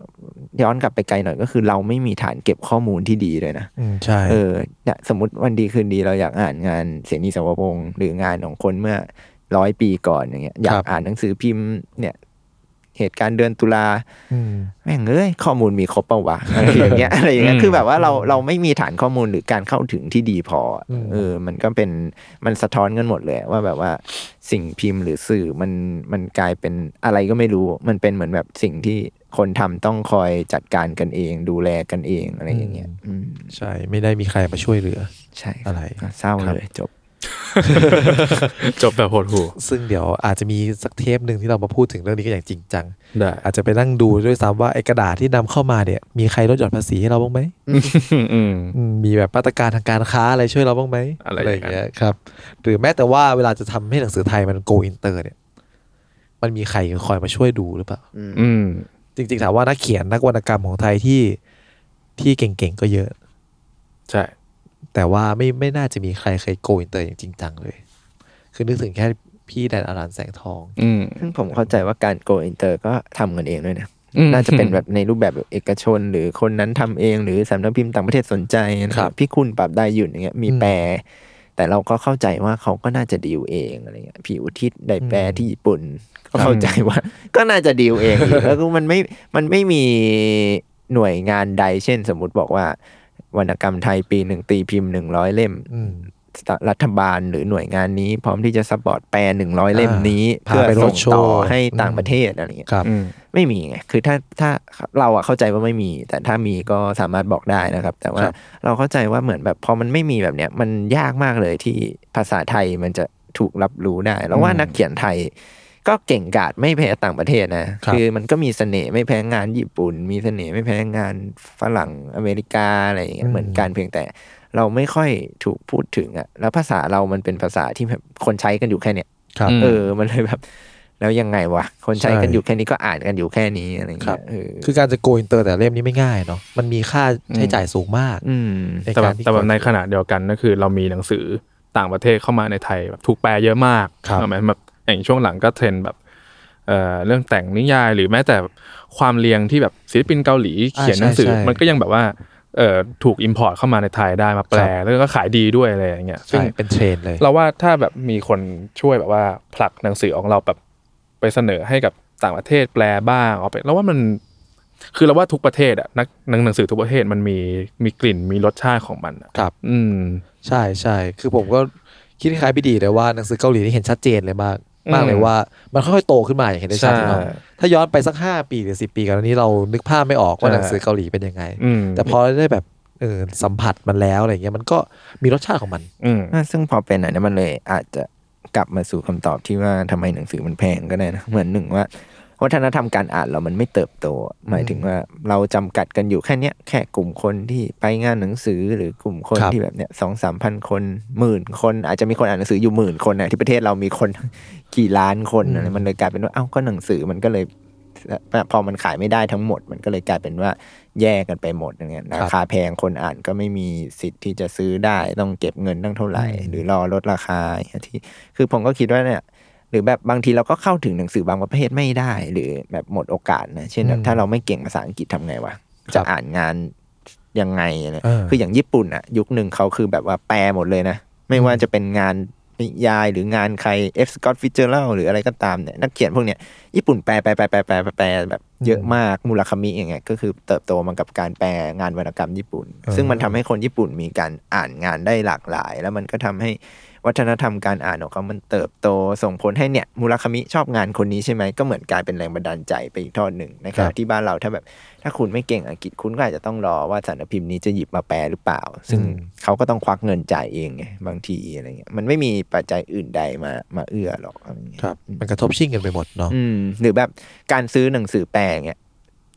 ย้อนกลับไปไกลหน่อยก็คือเราไม่มีฐานเก็บข้อมูลที่ดีเลยนะใช่เออเนี่ยสมมติวันดีคืนดีเราอยากอ่านงานเสนีสาวพงศ์หรืองานของคนเมื่อร้อยปีก่อนอย่างเงี้ยอยากอ่านหนังสือพิมพ์เนี่ยเหตุการณ์เดือนตุลาแม่งเอ้ยข้อมูลมีครบเปล่าวะอะไรอย่างเงี้ยอะไรอย่างเงี้ยคือแบบว่าเราเราไม่มีฐานข้อมูลหรือการเข้าถึงที่ดีพอเออมันก็เป็นมันสะท้อนกันหมดเลยว่าแบบว่าสิ่งพิมพ์หรือสื่อมันมันกลายเป็นอะไรก็ไม่รู้มันเป็นเหมือนแบบสิ่งที่คนทำต้องคอยจัดการกันเองดูแลกันเองอะไรอย่างเงี้ยใช่ไม่ได้มีใครมาช่วยเหลือใช่อะไรเศร้าเลยจบจบแบบโหดหูซึ่งเดี๋ยวอาจจะมีสักเทปหนึ่งที่เรามาพูดถึงเรื่องนี้กันอย่างจริงจังอาจจะไปนั่งดูด้วยซ้ำว่าไอ้กระดาษที่นำเข้ามาเนี่ยมีใครลดหย่อนภาษีให้เราบ้างไหม มีแบบมาตรการทางการค้าอะไรช่วยเราบ้างไหมอะไรอย่างเงี้ยครับหรือแม้แต่ว่าเวลาจะทำให้หนังสือไทยมัน go inter เนี่ยมันมีใครคอยมาช่วยดูหรือเปล่าจริงๆถามว่านักเขียนนักวรรณกรรมของไทยที่ที่เก่งๆก็เยอะใช่แต่ว่าไม่ไม่น่าจะมีใครเคยโกอินเตอร์อย่างจริงจังเลยคือนึกถึงแค่พี่แดนอรัญแสงทองซึ่งผมเข้าใจว่าการโกอินเตอร์ก็ทำกันเองด้วยนะน่าจะเป็นแบบในรูปแบบเอกชนหรือคนนั้นทำเองหรือสำนักพิมพ์ต่างประเทศสนใจนะครับพี่คุณปรับได้หยุ่นอย่างเงี้ยมีแปลแต่เราก็เข้าใจว่าเขาก็น่าจะดีลเองอะไรเงี้ยพี่อุทิศได้แปลที่ญี่ปุ่นก็เข้าใจว่าก็น่าจะดีลเองแล้วก็มันไม่มันไม่มีหน่วยงานใดเช่นสมมติบอกว่าวรรณกรรมไทยปีหนึ่งตีพิมพ์หนึ่งร้อยเล่มรัฐบาลหรือหน่วยงานนี้พร้อมที่จะซัพพอร์ตแปลหนึ่งร้อยเล่มนี้เพื่อส่งต่อให้ต่างประเทศอะไรอย่างเงี้ยไม่มีไงคือถ้าถ้าเราอ่ะเข้าใจว่าไม่มีแต่ถ้ามีก็สามารถบอกได้นะครับแต่ว่าเราเข้าใจว่าเหมือนแบบพอมันไม่มีแบบเนี้ยมันยากมากเลยที่ภาษาไทยมันจะถูกรับรู้ได้แล้วว่านักเขียนไทยก็เก่งกาจไม่แพ้ต่างประเทศนะคือมันก็มีเสน่ห์ไม่แพ้งานญี่ปุ่นมีเสน่ห์ไม่แพ้งานฝรั่งอเมริกาอะไรอย่างเงี้ยเหมือนกันเพียงแต่เราไม่ค่อยถูกพูดถึงอ่ะแล้วภาษาเรามันเป็นภาษาที่แบบคนใช้กันอยู่แค่เนี้ยเออมันเลยแบบแล้วยังไงวะคนใช้กันอยู่แค่นี้ก็อ่านกันอยู่แค่นี้อะไรอย่างเงี้ยคือการจะโกอินเตอร์แต่เล่มนี้ไม่ง่ายเนาะมันมีค่าใช้จ่ายสูงมากแต่แบบแต่แบบในขณะเดียวกันก็คือเรามีหนังสือต่างประเทศเข้ามาในไทยแบบถูกแปลเยอะมากใช่ไหมแบบอย่างช่วงหลังก็เทรนแบบ เอ่อ เรื่องแต่งนิยายหรือแม้แต่ความเรียงที่แบบศิลปินเกาหลีเขียนหนังสือมันก็ยังแบบว่าเอ่อถูก import เข้ามาในไทยได้มาแปลแล้วก็ขายดีด้วยอะไรอย่างเงี้ยซึ่งเป็นเทรนด์เลยเราว่าถ้าแบบมีคนช่วยแบบว่าผลักหนังสือของเราแบบไปเสนอให้กับต่างประเทศแปลบ้างเอาไปแล้วว่ามันคือเราว่าทุกประเทศอ่ะนักหนังสือทุกประเทศมันมีมีกลิ่นมีรสชาติของมันครับอืมใช่ๆคือผมก็คิดคล้ายๆพี่ดีเลยว่าหนังสือเกาหลีนี่เห็นชัดเจนเลยมากมากเลยว่ามันค่อยๆโตขึ้นมาอย่างเห็นได้ชัดเนาะถ้าย้อนไปสักห้าปีหรือสิบปีก่อนนี้เรานึกภาพไม่ออกว่าหนังสือเกาหลีเป็นยังไงแต่พอได้แบบเออสัมผัสมันแล้วอะไรเงี้ยมันก็มีรสชาติของมันซึ่งพอเป็นอันนั้นมันเลยอาจจะกลับมาสู่คำตอบที่ว่าทำไมหนังสือมันแพงก็ได้นะเหมือนหนึ่งว่าวัฒนธรรมการอ่านเรามันไม่เติบโตหมายถึงว่าเราจำกัดกันอยู่แค่เนี้ยแค่กลุ่มคนที่ไปงานหนังสือหรือกลุ่มคนที่แบบเนี้ย สองสามพัน คนหมื่นคนอาจจะมีคนอ่านหนังสืออยู่หมื่นคนนะที่ประเทศเรามีคนกี่ล้านคนอะไรมันเลยกลายเป็นว่าเอ้าก็หนังสือมันก็เลยพอมันขายไม่ได้ทั้งหมดมันก็เลยกลายเป็นว่าแยกกันไปหมดอย่างเงี้ยราคาแพงคนอ่านก็ไม่มีสิทธิ์ที่จะซื้อได้ต้องเก็บเงินตั้งเท่าไหร่หรือรอลดราคาที่คือผมก็คิดว่าเนี่ยหรือแบบบางทีเราก็เข้าถึงหนังสือบางประเภทไม่ได้หรือแบบหมดโอกาสนะเช่นแบบถ้าเราไม่เก่งภาษาอังกฤษทำไงวะจะอ่านงานยังไงนะคืออย่างญี่ปุ่นอะยุคหนึ่งเขาคือแบบว่าแปลหมดเลยนะไม่ว่าจะเป็นงานนิยายหรืองานใครเอฟสกอตฟิชเชอร์เล่าหรืออะไรก็ตามเนี่ยนักเขียนพวกเนี้ยญี่ปุ่นแปลแปลแปลแปลแปลแปลแบบเยอะมากมูราคามิอย่างเงี้ยก็คือเติบโตมากับการแปลงานวรรณกรรมญี่ปุ่นซึ่งมันทำให้คนญี่ปุ่นมีการอ่านงานได้หลากหลายแล้วมันก็ทำให้วัฒนธรรมการอ่านของเขามันเติบโตส่งผลให้เนี่ยมูราคามิชอบงานคนนี้ใช่ไหมก็เหมือนกลายเป็นแรงบันดาลใจไปอีกทอดหนึ่งนะครับที่บ้านเราถ้าแบบถ้าคุณไม่เก่งอังกฤษคุณก็อาจจะต้องรอว่าสำนักพิมพ์นี้จะหยิบมาแปลหรือเปล่าซึ่งเขาก็ต้องควักเงินจ่ายเองไงบางทีอะไรเงี้ยมันไม่มีปัจจัยอื่นใดมามาเอื้อหรอกอะไรเงี้ยครับมันกระทบชิ่งกันไปหมดเนาะหรือแบบการซื้อหนังสือแปลเงี้ย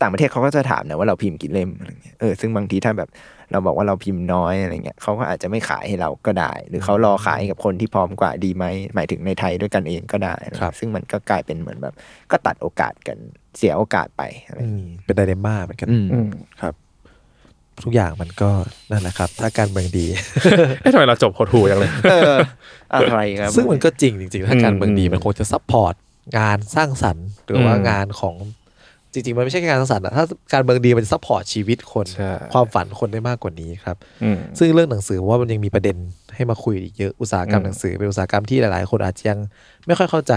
ต่างประเทศเขาก็จะถามนะว่าเราพิมพ์กี่เล่มอะไรเงี้ยเออซึ่งบางทีถ้าแบบเราบอกว่าเราพิมพ์น้อยอะไรเงี้ยเขาก็อาจจะไม่ขายให้เราก็ได้หรือเขารอขายกับคนที่พร้อมกว่าดีไหมหมายถึงในไทยด้วยกันเองก็ได้ซึ่งมันก็กลายเป็นเหมือนแบบก็ตัดโอกาสกันเสียโอกาสไปอะไรเป็นไดเลม่าเหมือนกันครับ ทุกอย่างมันก็นั่นแหละครับถ้าการเมืองดีเอ๊ะทำไมเราจบโคตรหูอย่างเลยเอออะไรครับซึ่งมันก็จริงจริงๆถ้าการเมืองดีมันคงจะซัพพอร์ตงานสร้างสรรค์หรือว่างานของจริงๆมันไม่ใช่แค่การสร้างสรรค์นะถ้าการเมืองดีมันจะซัพพอร์ตชีวิตคนความฝันคนได้มากกว่านี้ครับซึ่งเรื่องหนังสือว่ามันยังมีประเด็นให้มาคุยอีกเยอะอุตสาหกรรมหนังสือเป็นอุตสาหกรรมที่หลายๆคนอาจจะยังไม่ค่อยเข้าใจ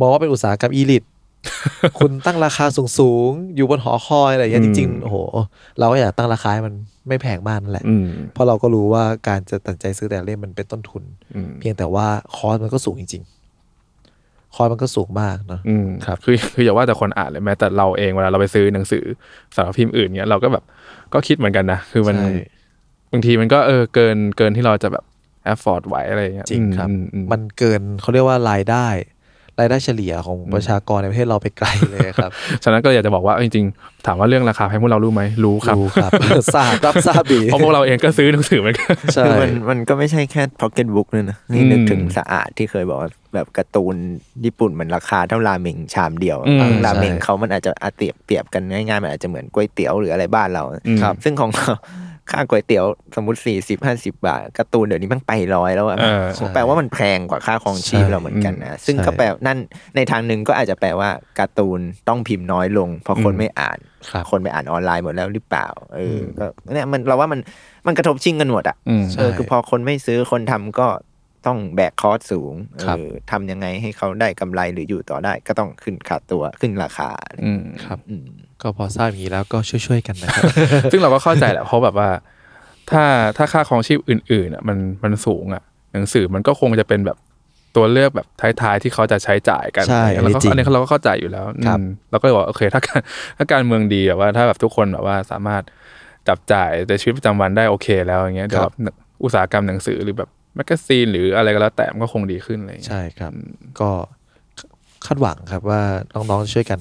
มองว่าเป็นอุตสาหกรรมอีลิทคุณตั้งราคาสูงๆอยู่บนหอคอยอะไรอย่างเงี้ยจริงๆโอ้โหเราก็อยากตั้งราคาให้มันไม่แพงมากนั่นแหละเพราะเราก็รู้ว่าการจะตัดใจซื้อแต่เล่มมันเป็นต้นทุนเพียงแต่ว่าคอสมันก็สูงจริงๆคอสมันก็สูงมากเนาะครับคือคืออย่าว่าแต่คนอ่านเลยแม้แต่เราเองเวลาเราไปซื้อหนังสือสำนักพิมพ์อื่นเงี้ยเราก็แบบก็คิดเหมือนกันนะคือมันบางทีมันก็เออเกินเกินที่เราจะแบบแอฟฟอร์ดไหวอะไรเงี้ยจริงครับมันเกินเขาเรียกว่ารายได้รายได้เฉลี่ยของประชากรในประเทศเราไปไกลเลยครับฉะนั้นก็อยากจะบอกว่าจริงๆถามว่าเรื่องราคาให้พวกเรารู้ไหมรู้ครับรู้ครับทราบรับทราบดีเพราะพวกเราเองก็ซื้อหนังสือเหมือนกันใช่มันมันก็ไม่ใช่แค่ pocket book เลยนะนี่นึกถึงสะอาดที่เคยบอกแบบการ์ตูนญี่ปุ่นมันราคาเท่าราเมงชามเดียวราเมงเขามันอาจจะเปรียบเปรียบกันง่ายๆมันอาจจะเหมือนก๋วยเตี๋ยวหรืออะไรบ้านเราครับซึ่งของเราค่าก๋วยเตี๋ยวสมมุติสี่สิบ ห้าสิบบาทการ์ตูนเดี๋ยวนี้มันไปหนึ่งร้อยแล้วอ่ะแปลว่ามันแพงกว่าค่าครองชีพเราเหมือนกันนะซึ่งก็แปลนั่นในทางนึงก็อาจจะแปลว่าการ์ตูนต้องพิมพ์น้อยลงเพราะคนไม่อ่านคนไปอ่านออนไลน์หมดแล้วหรือเปล่าเออก็เนี่ยมันเราว่ามันมันกระทบชิงกันหมดอ่ะเออคือพอคนไม่ซื้อคนทำก็ต้องแบกคอสสูงเออทำยังไงให้เขาได้กำไรหรืออยู่ต่อได้ก็ต้องขึ้นค่าตัวขึ้นราคาอืมครับก็พอทราบอย่างนี้แล้วก็ช่วยๆกันนะครับซึ่งเราก็เข้าใจแหละเพราะแบบว่าถ้าถ้าค่าครองชีพอื่นๆอ่ะมันมันสูงอ่ะหนังสือมันก็คงจะเป็นแบบตัวเลือกแบบท้ายๆที่เขาจะใช้จ่ายกันแล้วก็อันนี้เราก็เข้าใจอยู่แล้วเราก็เลยบอกโอเคถ้าการถ้าการเมืองดีแบบว่าถ้าแบบทุกคนแบบว่าสามารถจับจ่ายในชีวิตประจำวันได้โอเคแล้วอย่างเงี้ยเดี๋ยวอุตสาหกรรมหนังสือหรือแบบแมกกาซีนหรืออะไรก็แล้วแต่มันก็คงดีขึ้นอะไรใช่ครับก็คาดหวังครับว่าน้องๆจะช่วยกัน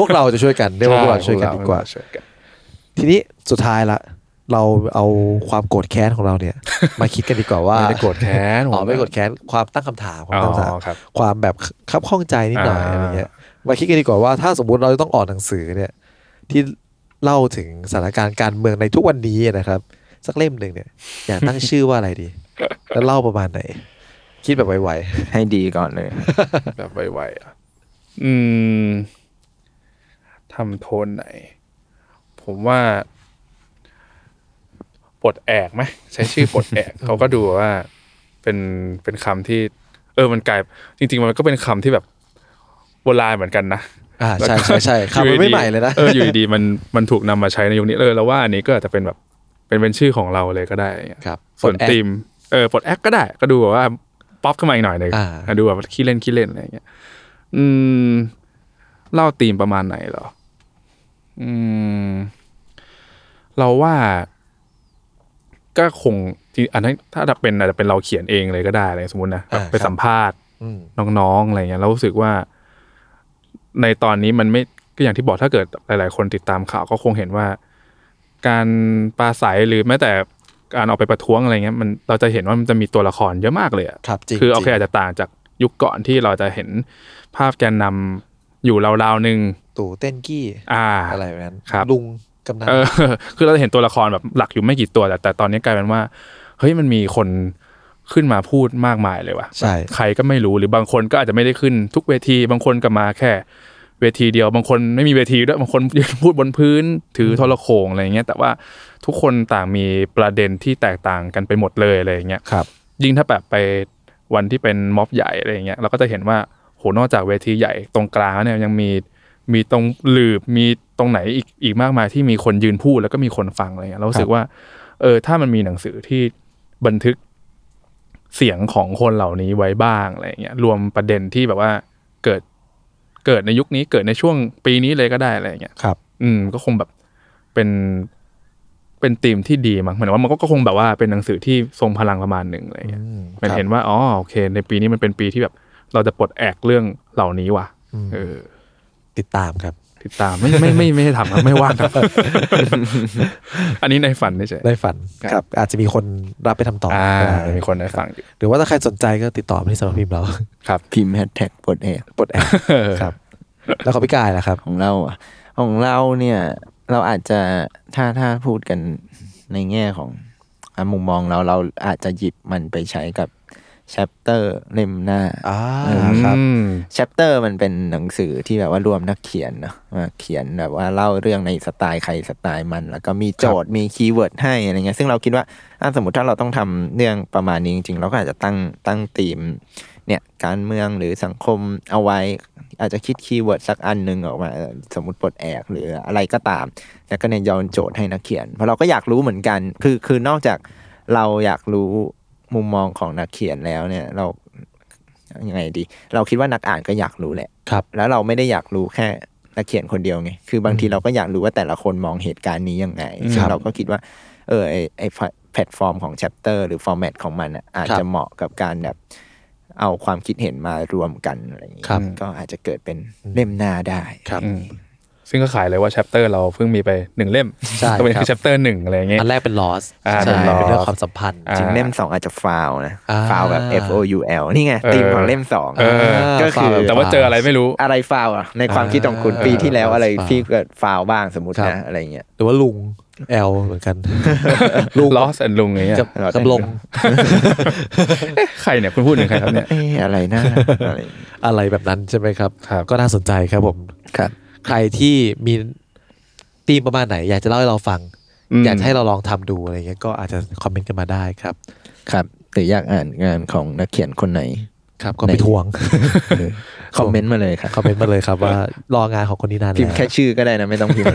พวกเราจะช่วยกันเรียกว่าพวกเราช่วยกันดีกว่าทีนี้สุดท้ายละเราเอาความโกรธแค้นของเราเนี่ย มาคิดกันดีกว่าว่าไม่โกรธแค้นอ๋อไม่โกรธแค้นความตั้งคำถามความตั้งคำถามความแบบคับข้องใจนิดหน่อยอะไรเงี้ยมาคิดกันดีกว่าว่าถ้าสมมุติเราต้องออกหนังสือเนี่ยที่เล่าถึงสถานการณ์การเมืองในทุกวันนี้นะครับสักเล่มนึงเนี่ยอยากตั้งชื่อว่าอะไรดีแล้วเล่าประมาณไหนคิดแบบไวๆให้ดีก่อนเลยแบบไวๆอ่ะอืมทำโทนไหนผมว่าปลดแอกไหมใช้ชื่อปลดแอก เขาก็ดูว่าเป็นเป็นคำที่เออมันกลายจริงๆมันก็เป็นคำที่แบบโบราณเหมือนกันนะอ่าใช่ใช่คำมันไม่ใหม่เลยนะเอออยู่ดีๆมันมันถูกนำมาใช้ในยุคนี้เลยแล้วว่าอันนี้ก็อาจจะเป็นแบบเป็นเป็นชื่อของเราเลยก็ได้ครับส่วนธีมเออปลดแอคก็ได้ก็ดูแบบว่าป๊อปขึ้นมาอีกหน่อยหนึ่งดูแบบขี้เล่นขี้เล่นอะไรอย่างเงี้ยอืมเล่าธีมประมาณไหนเหรออืมเราว่าก็คงที่อันนั้นถ้าจะเป็นอาจจะเป็นเราเขียนเองเลยก็ได้อะไรสมมุตินะไปสัมภาษณ์น้องๆอะไรเงี้ยเรารู้สึกว่าในตอนนี้มันไม่ก็อย่างที่บอกถ้าเกิดหลายๆคนติดตามข่าวก็คงเห็นว่าการปราศัยหรือแม้แต่การออกไปประท้วงอะไรเงี้ยมันเราจะเห็นว่ามันจะมีตัวละครเยอะมากเลยอ่ะคือโอเคอาจจะต่างจากยุคก่อนที่เราจะเห็นภาพแกนนำอยู่ราวๆนึงตู่เต้นกี้อ่าอะไรแบบนั้นลุงกำนันเออคือเราจะเห็นตัวละครแบบหลักอยู่ไม่กี่ตัวแต่แต่ตอนนี้กลายเป็นว่าเฮ้ยมันมีคนขึ้นมาพูดมากมายเลยว่ะใช่ใครก็ไม่รู้หรือบางคนก็อาจจะไม่ได้ขึ้นทุกเวทีบางคนก็มาแค่เวทีเดียวบางคนไม่มีเวทีด้วยบางคนพูดบนพื้นถือโทรโขงอะไรอย่างเงี้ยแต่ว่าทุกคนต่างมีประเด็นที่แตกต่างกันไปหมดเลยอะไรอย่างเงี้ยครับยิ่งถ้าแบบไปวันที่เป็นม็อบใหญ่อะไรอย่างเงี้ยเราก็จะเห็นว่าโหนอกจากเวทีใหญ่ตรงกลางเนี่ยยังมีมีตรงหลืบมีตรงไหนอีกอีกมากมายที่มีคนยืนพูดแล้วก็มีคนฟังอะไรเงี้ยเรารู้สึกว่าเออถ้ามันมีหนังสือที่บันทึกเสียงของคนเหล่านี้ไว้บ้างอะไรเงี้ยรวมประเด็นที่แบบว่าเกิดเกิดในยุคนี้เกิดในช่วงปีนี้เลยก็ได้อะไรอย่างเงี้ยครับอืมก็คงแบบเป็นเป็นธีมที่ดีมั้งเหมือนว่ามันก็คงแบบว่าเป็นหนังสือที่ทรงพลังประมาณหนึ่งอะไรอย่างเงี้ยมันเห็นว่าอ๋อโอเคในปีนี้มันเป็นปีที่แบบเราจะปลดแอกเรื่องเหล่านี้ว่ะเออติดตามครับติดตามไม่ไม่ไม่ไม่ได้ทำครับไม่ว่างครับอันนี้ในฝันใช่ในฝันครับอาจจะมีคนรับไปทำต่ออ่ามีคนได้ฟังอยู่หรือว่าถ้าใครสนใจก็ติดต่อมาที่สำนักพิมพ์เราครับพิมพ์แฮชแท็กปลดแอกปลดแอกครับแล้วของพี่กายล่ะครับของเราของเราเนี่ย เราอาจจะถ้าถ้าพูดกันในแง่ของมุมมองเราเราอาจจะหยิบมันไปใช้กับ Chapter เล่มหน้าอ่าครับ Chapter มันเป็นหนังสือที่แบบว่ารวมนักเขียนเนาะมาเขียนแบบว่าเล่าเรื่องในสไตล์ใครสไตล์มันแล้วก็มีโจทย์มีคีย์เวิร์ดให้อะไรเงี้ยซึ่งเราคิดว่าสมมุติถ้าเราต้องทำเรื่องประมาณนี้จริงๆเราก็อาจจะตั้งตั้งธีมเนี่ยการเมืองหรือสังคมเอาไว้อาจจะคิดคีย์เวิร์ดสักอันนึงออกมาสมมุติปลดแอกหรืออะไรก็ตามแล้วก็เนี่ยโยนโจทย์ให้นักเขียนเพราะเราก็อยากรู้เหมือนกันคือคือนอกจากเราอยากรู้มุมมองของนักเขียนแล้วเนี่ยเรายังไงดีเราคิดว่านักอ่านก็อยากรู้แหละครับแล้วเราไม่ได้อยากรู้แค่นักเขียนคนเดียวไงคือบางทีเราก็อยากรู้ว่าแต่ละคนมองเหตุการณ์นี้ยังไงซึ่งเราก็คิดว่าเออไอไอแพลตฟอร์มของ chapter หรือ format ของมันอ่ะอาจจะเหมาะกับการแบบเอาความคิดเห็นมารวมกันอะไรอย่างนี้ก็อาจจะเกิดเป็นเล่มหน้าได้ครับซึ่งก็ขายเลยว่า chapter เราเพิ่งมีไปหนึ่งเล่มก็เป็น chapter หนึ่งอะไรอย่างเงี้ยอันแรกเป็น loss อ่าเป็นเรื่องความสัมพันธ์จริงเล่มสองอาจจะ foul นะ foul แบบ f o u l นี่ไงธีมของเล่มสองก็คือแต่ว่าเจออะไรไม่รู้อะไร foul อ่ะในความคิดของคุณปีที่แล้วอะไรที่เกิด foul บ้างสมมุตินะอะไรอย่างเงี้ยหรือว่าลุงแอลเหมือนกันลุง loss and ลุงไงอ่ะกำลงใครเนี่ยคุณพูดถึงใครครับเนี่ยเอ๊ะอะไรนะอะไรแบบนั้นใช่ไหมครับก็น่าสนใจครับผมครับใครที่มีธีมประมาณไหนอยากจะเล่าให้เราฟังอยากให้เราลองทำดูอะไรเงี้ยก็อาจจะคอมเมนต์กันมาได้ครับครับหรืออยากอ่านงานของนักเขียนคนไหนครับก็ไปทวงคอมเมนต์มาเลยครับคอมเมนต์มาเลยครับว่ารองานของคนนี้นานพิมพ์แค่ชื่อก็ได้นะไม่ต้องพิมพ์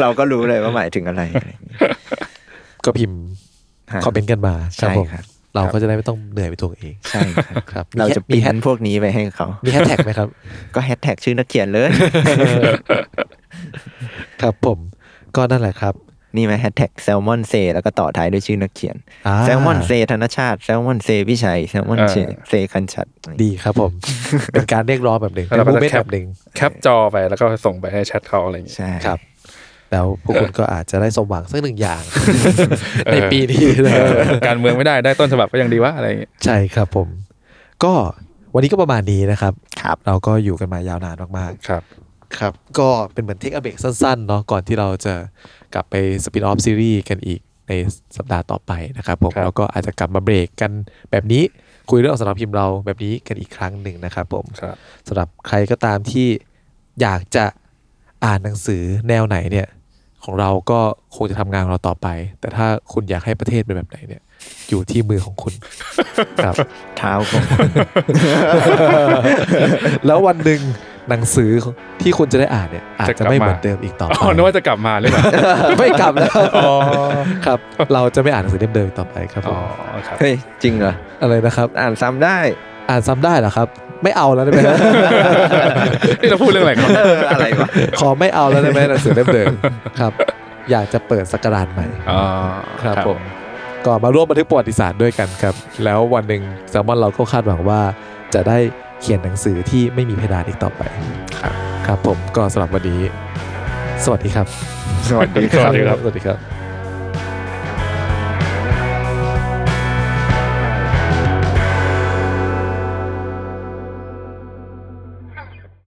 เราก็รู้เลยว่าหมายถึงอะไรก็พิมพ์คอมเมนต์กันมาใช่ครับเราก็จะได้ไม่ต้องเหนื่อยไปทวงเองใช่ครับเราจะมีแฮชพวกนี้ไปให้เขามีแฮชแท็กไหมครับก็แฮชแท็กชื่อนักเขียนเลยครับผมก็นั่นแหละครับนี่ไหมแฮชแท็ก Salmon Say แล้วก็ต่อท้ายด้วยชื่อนักเขียน Salmon Say ธนชาติ Salmon Say วิชัย Salmon Say คันชัดดีครับผมเป็นการเรียกร้องแบบนึงเป็นมูฟเมนต์แบบนึงแคปจอไปแล้วก็ส่งไปให้แชทเขาอะไรอย่างเงี้ยใช่ครับแล้วพวกคุณก็อาจจะได้สมหวังสักหนึ่งอย่างในปีนี้การเมืองไม่ได้ได้ต้นฉบับก็ยังดีวะอะไรอย่างเงี้ยใช่ครับผมก็วันนี้ก็ประมาณนี้นะครับเราก็อยู่กันมายาวนานมากๆครับครับก็เป็นเหมือนเทคอะเบรกสั้นๆเนาะก่อนที่เราจะกลับไปสปินออฟซีรีส์กันอีกในสัปดาห์ต่อไปนะครับผมแล้วก็อาจจะกลับมาเบรกกันแบบนี้คุยเรื่องสำนักพิมพ์เราแบบนี้กันอีกครั้งหนึ่งนะครับผมสำหรับใครก็ตามที่อยากจะอ่านหนังสือแนวไหนเนี่ยของเราก็คงจะทำงานของเราต่อไปแต่ถ้าคุณอยากให้ประเทศเป็นแบบไหนเนี่ยอยู่ที่มือของคุณครับเท้าของคุณแล้ววันหนึ่งหนังสือที่คุณจะได้อ่านเนี่ยอาจจะไม่เหมือนเดิมอีกต่อไปอ๋อนึกว่าจะกลับมาหรือเปล่าไม่กลับแล้วอ๋อครับเราจะไม่อ่านหนังสือเล่มเดิมต่อไปครับอ๋อครับเฮ้ยจริงเหรออะไรนะครับอ่านซ้ำได้อ่านซ้ำได้เหรอครับไม่เอาแล้วได้ไหมนี่เราพูดเรื่องอะไรครับอะไรวะขอไม่เอาแล้วได้ไหมหนังสือเล่มเดิมครับอยากจะเปิดศักราชใหม่อ๋อครับผมก็มาร่วมบันทึกประวัติศาสตร์ด้วยกันครับแล้ววันหนึ่งแซลมอนเราก็คาดหวังว่าจะได้เขียนหนังสือที่ไม่มีเพดานอีกต่อไปครับผมก็สำหรับวันนี้สวัสดีครับสวัสดีครับสวัสดีครับ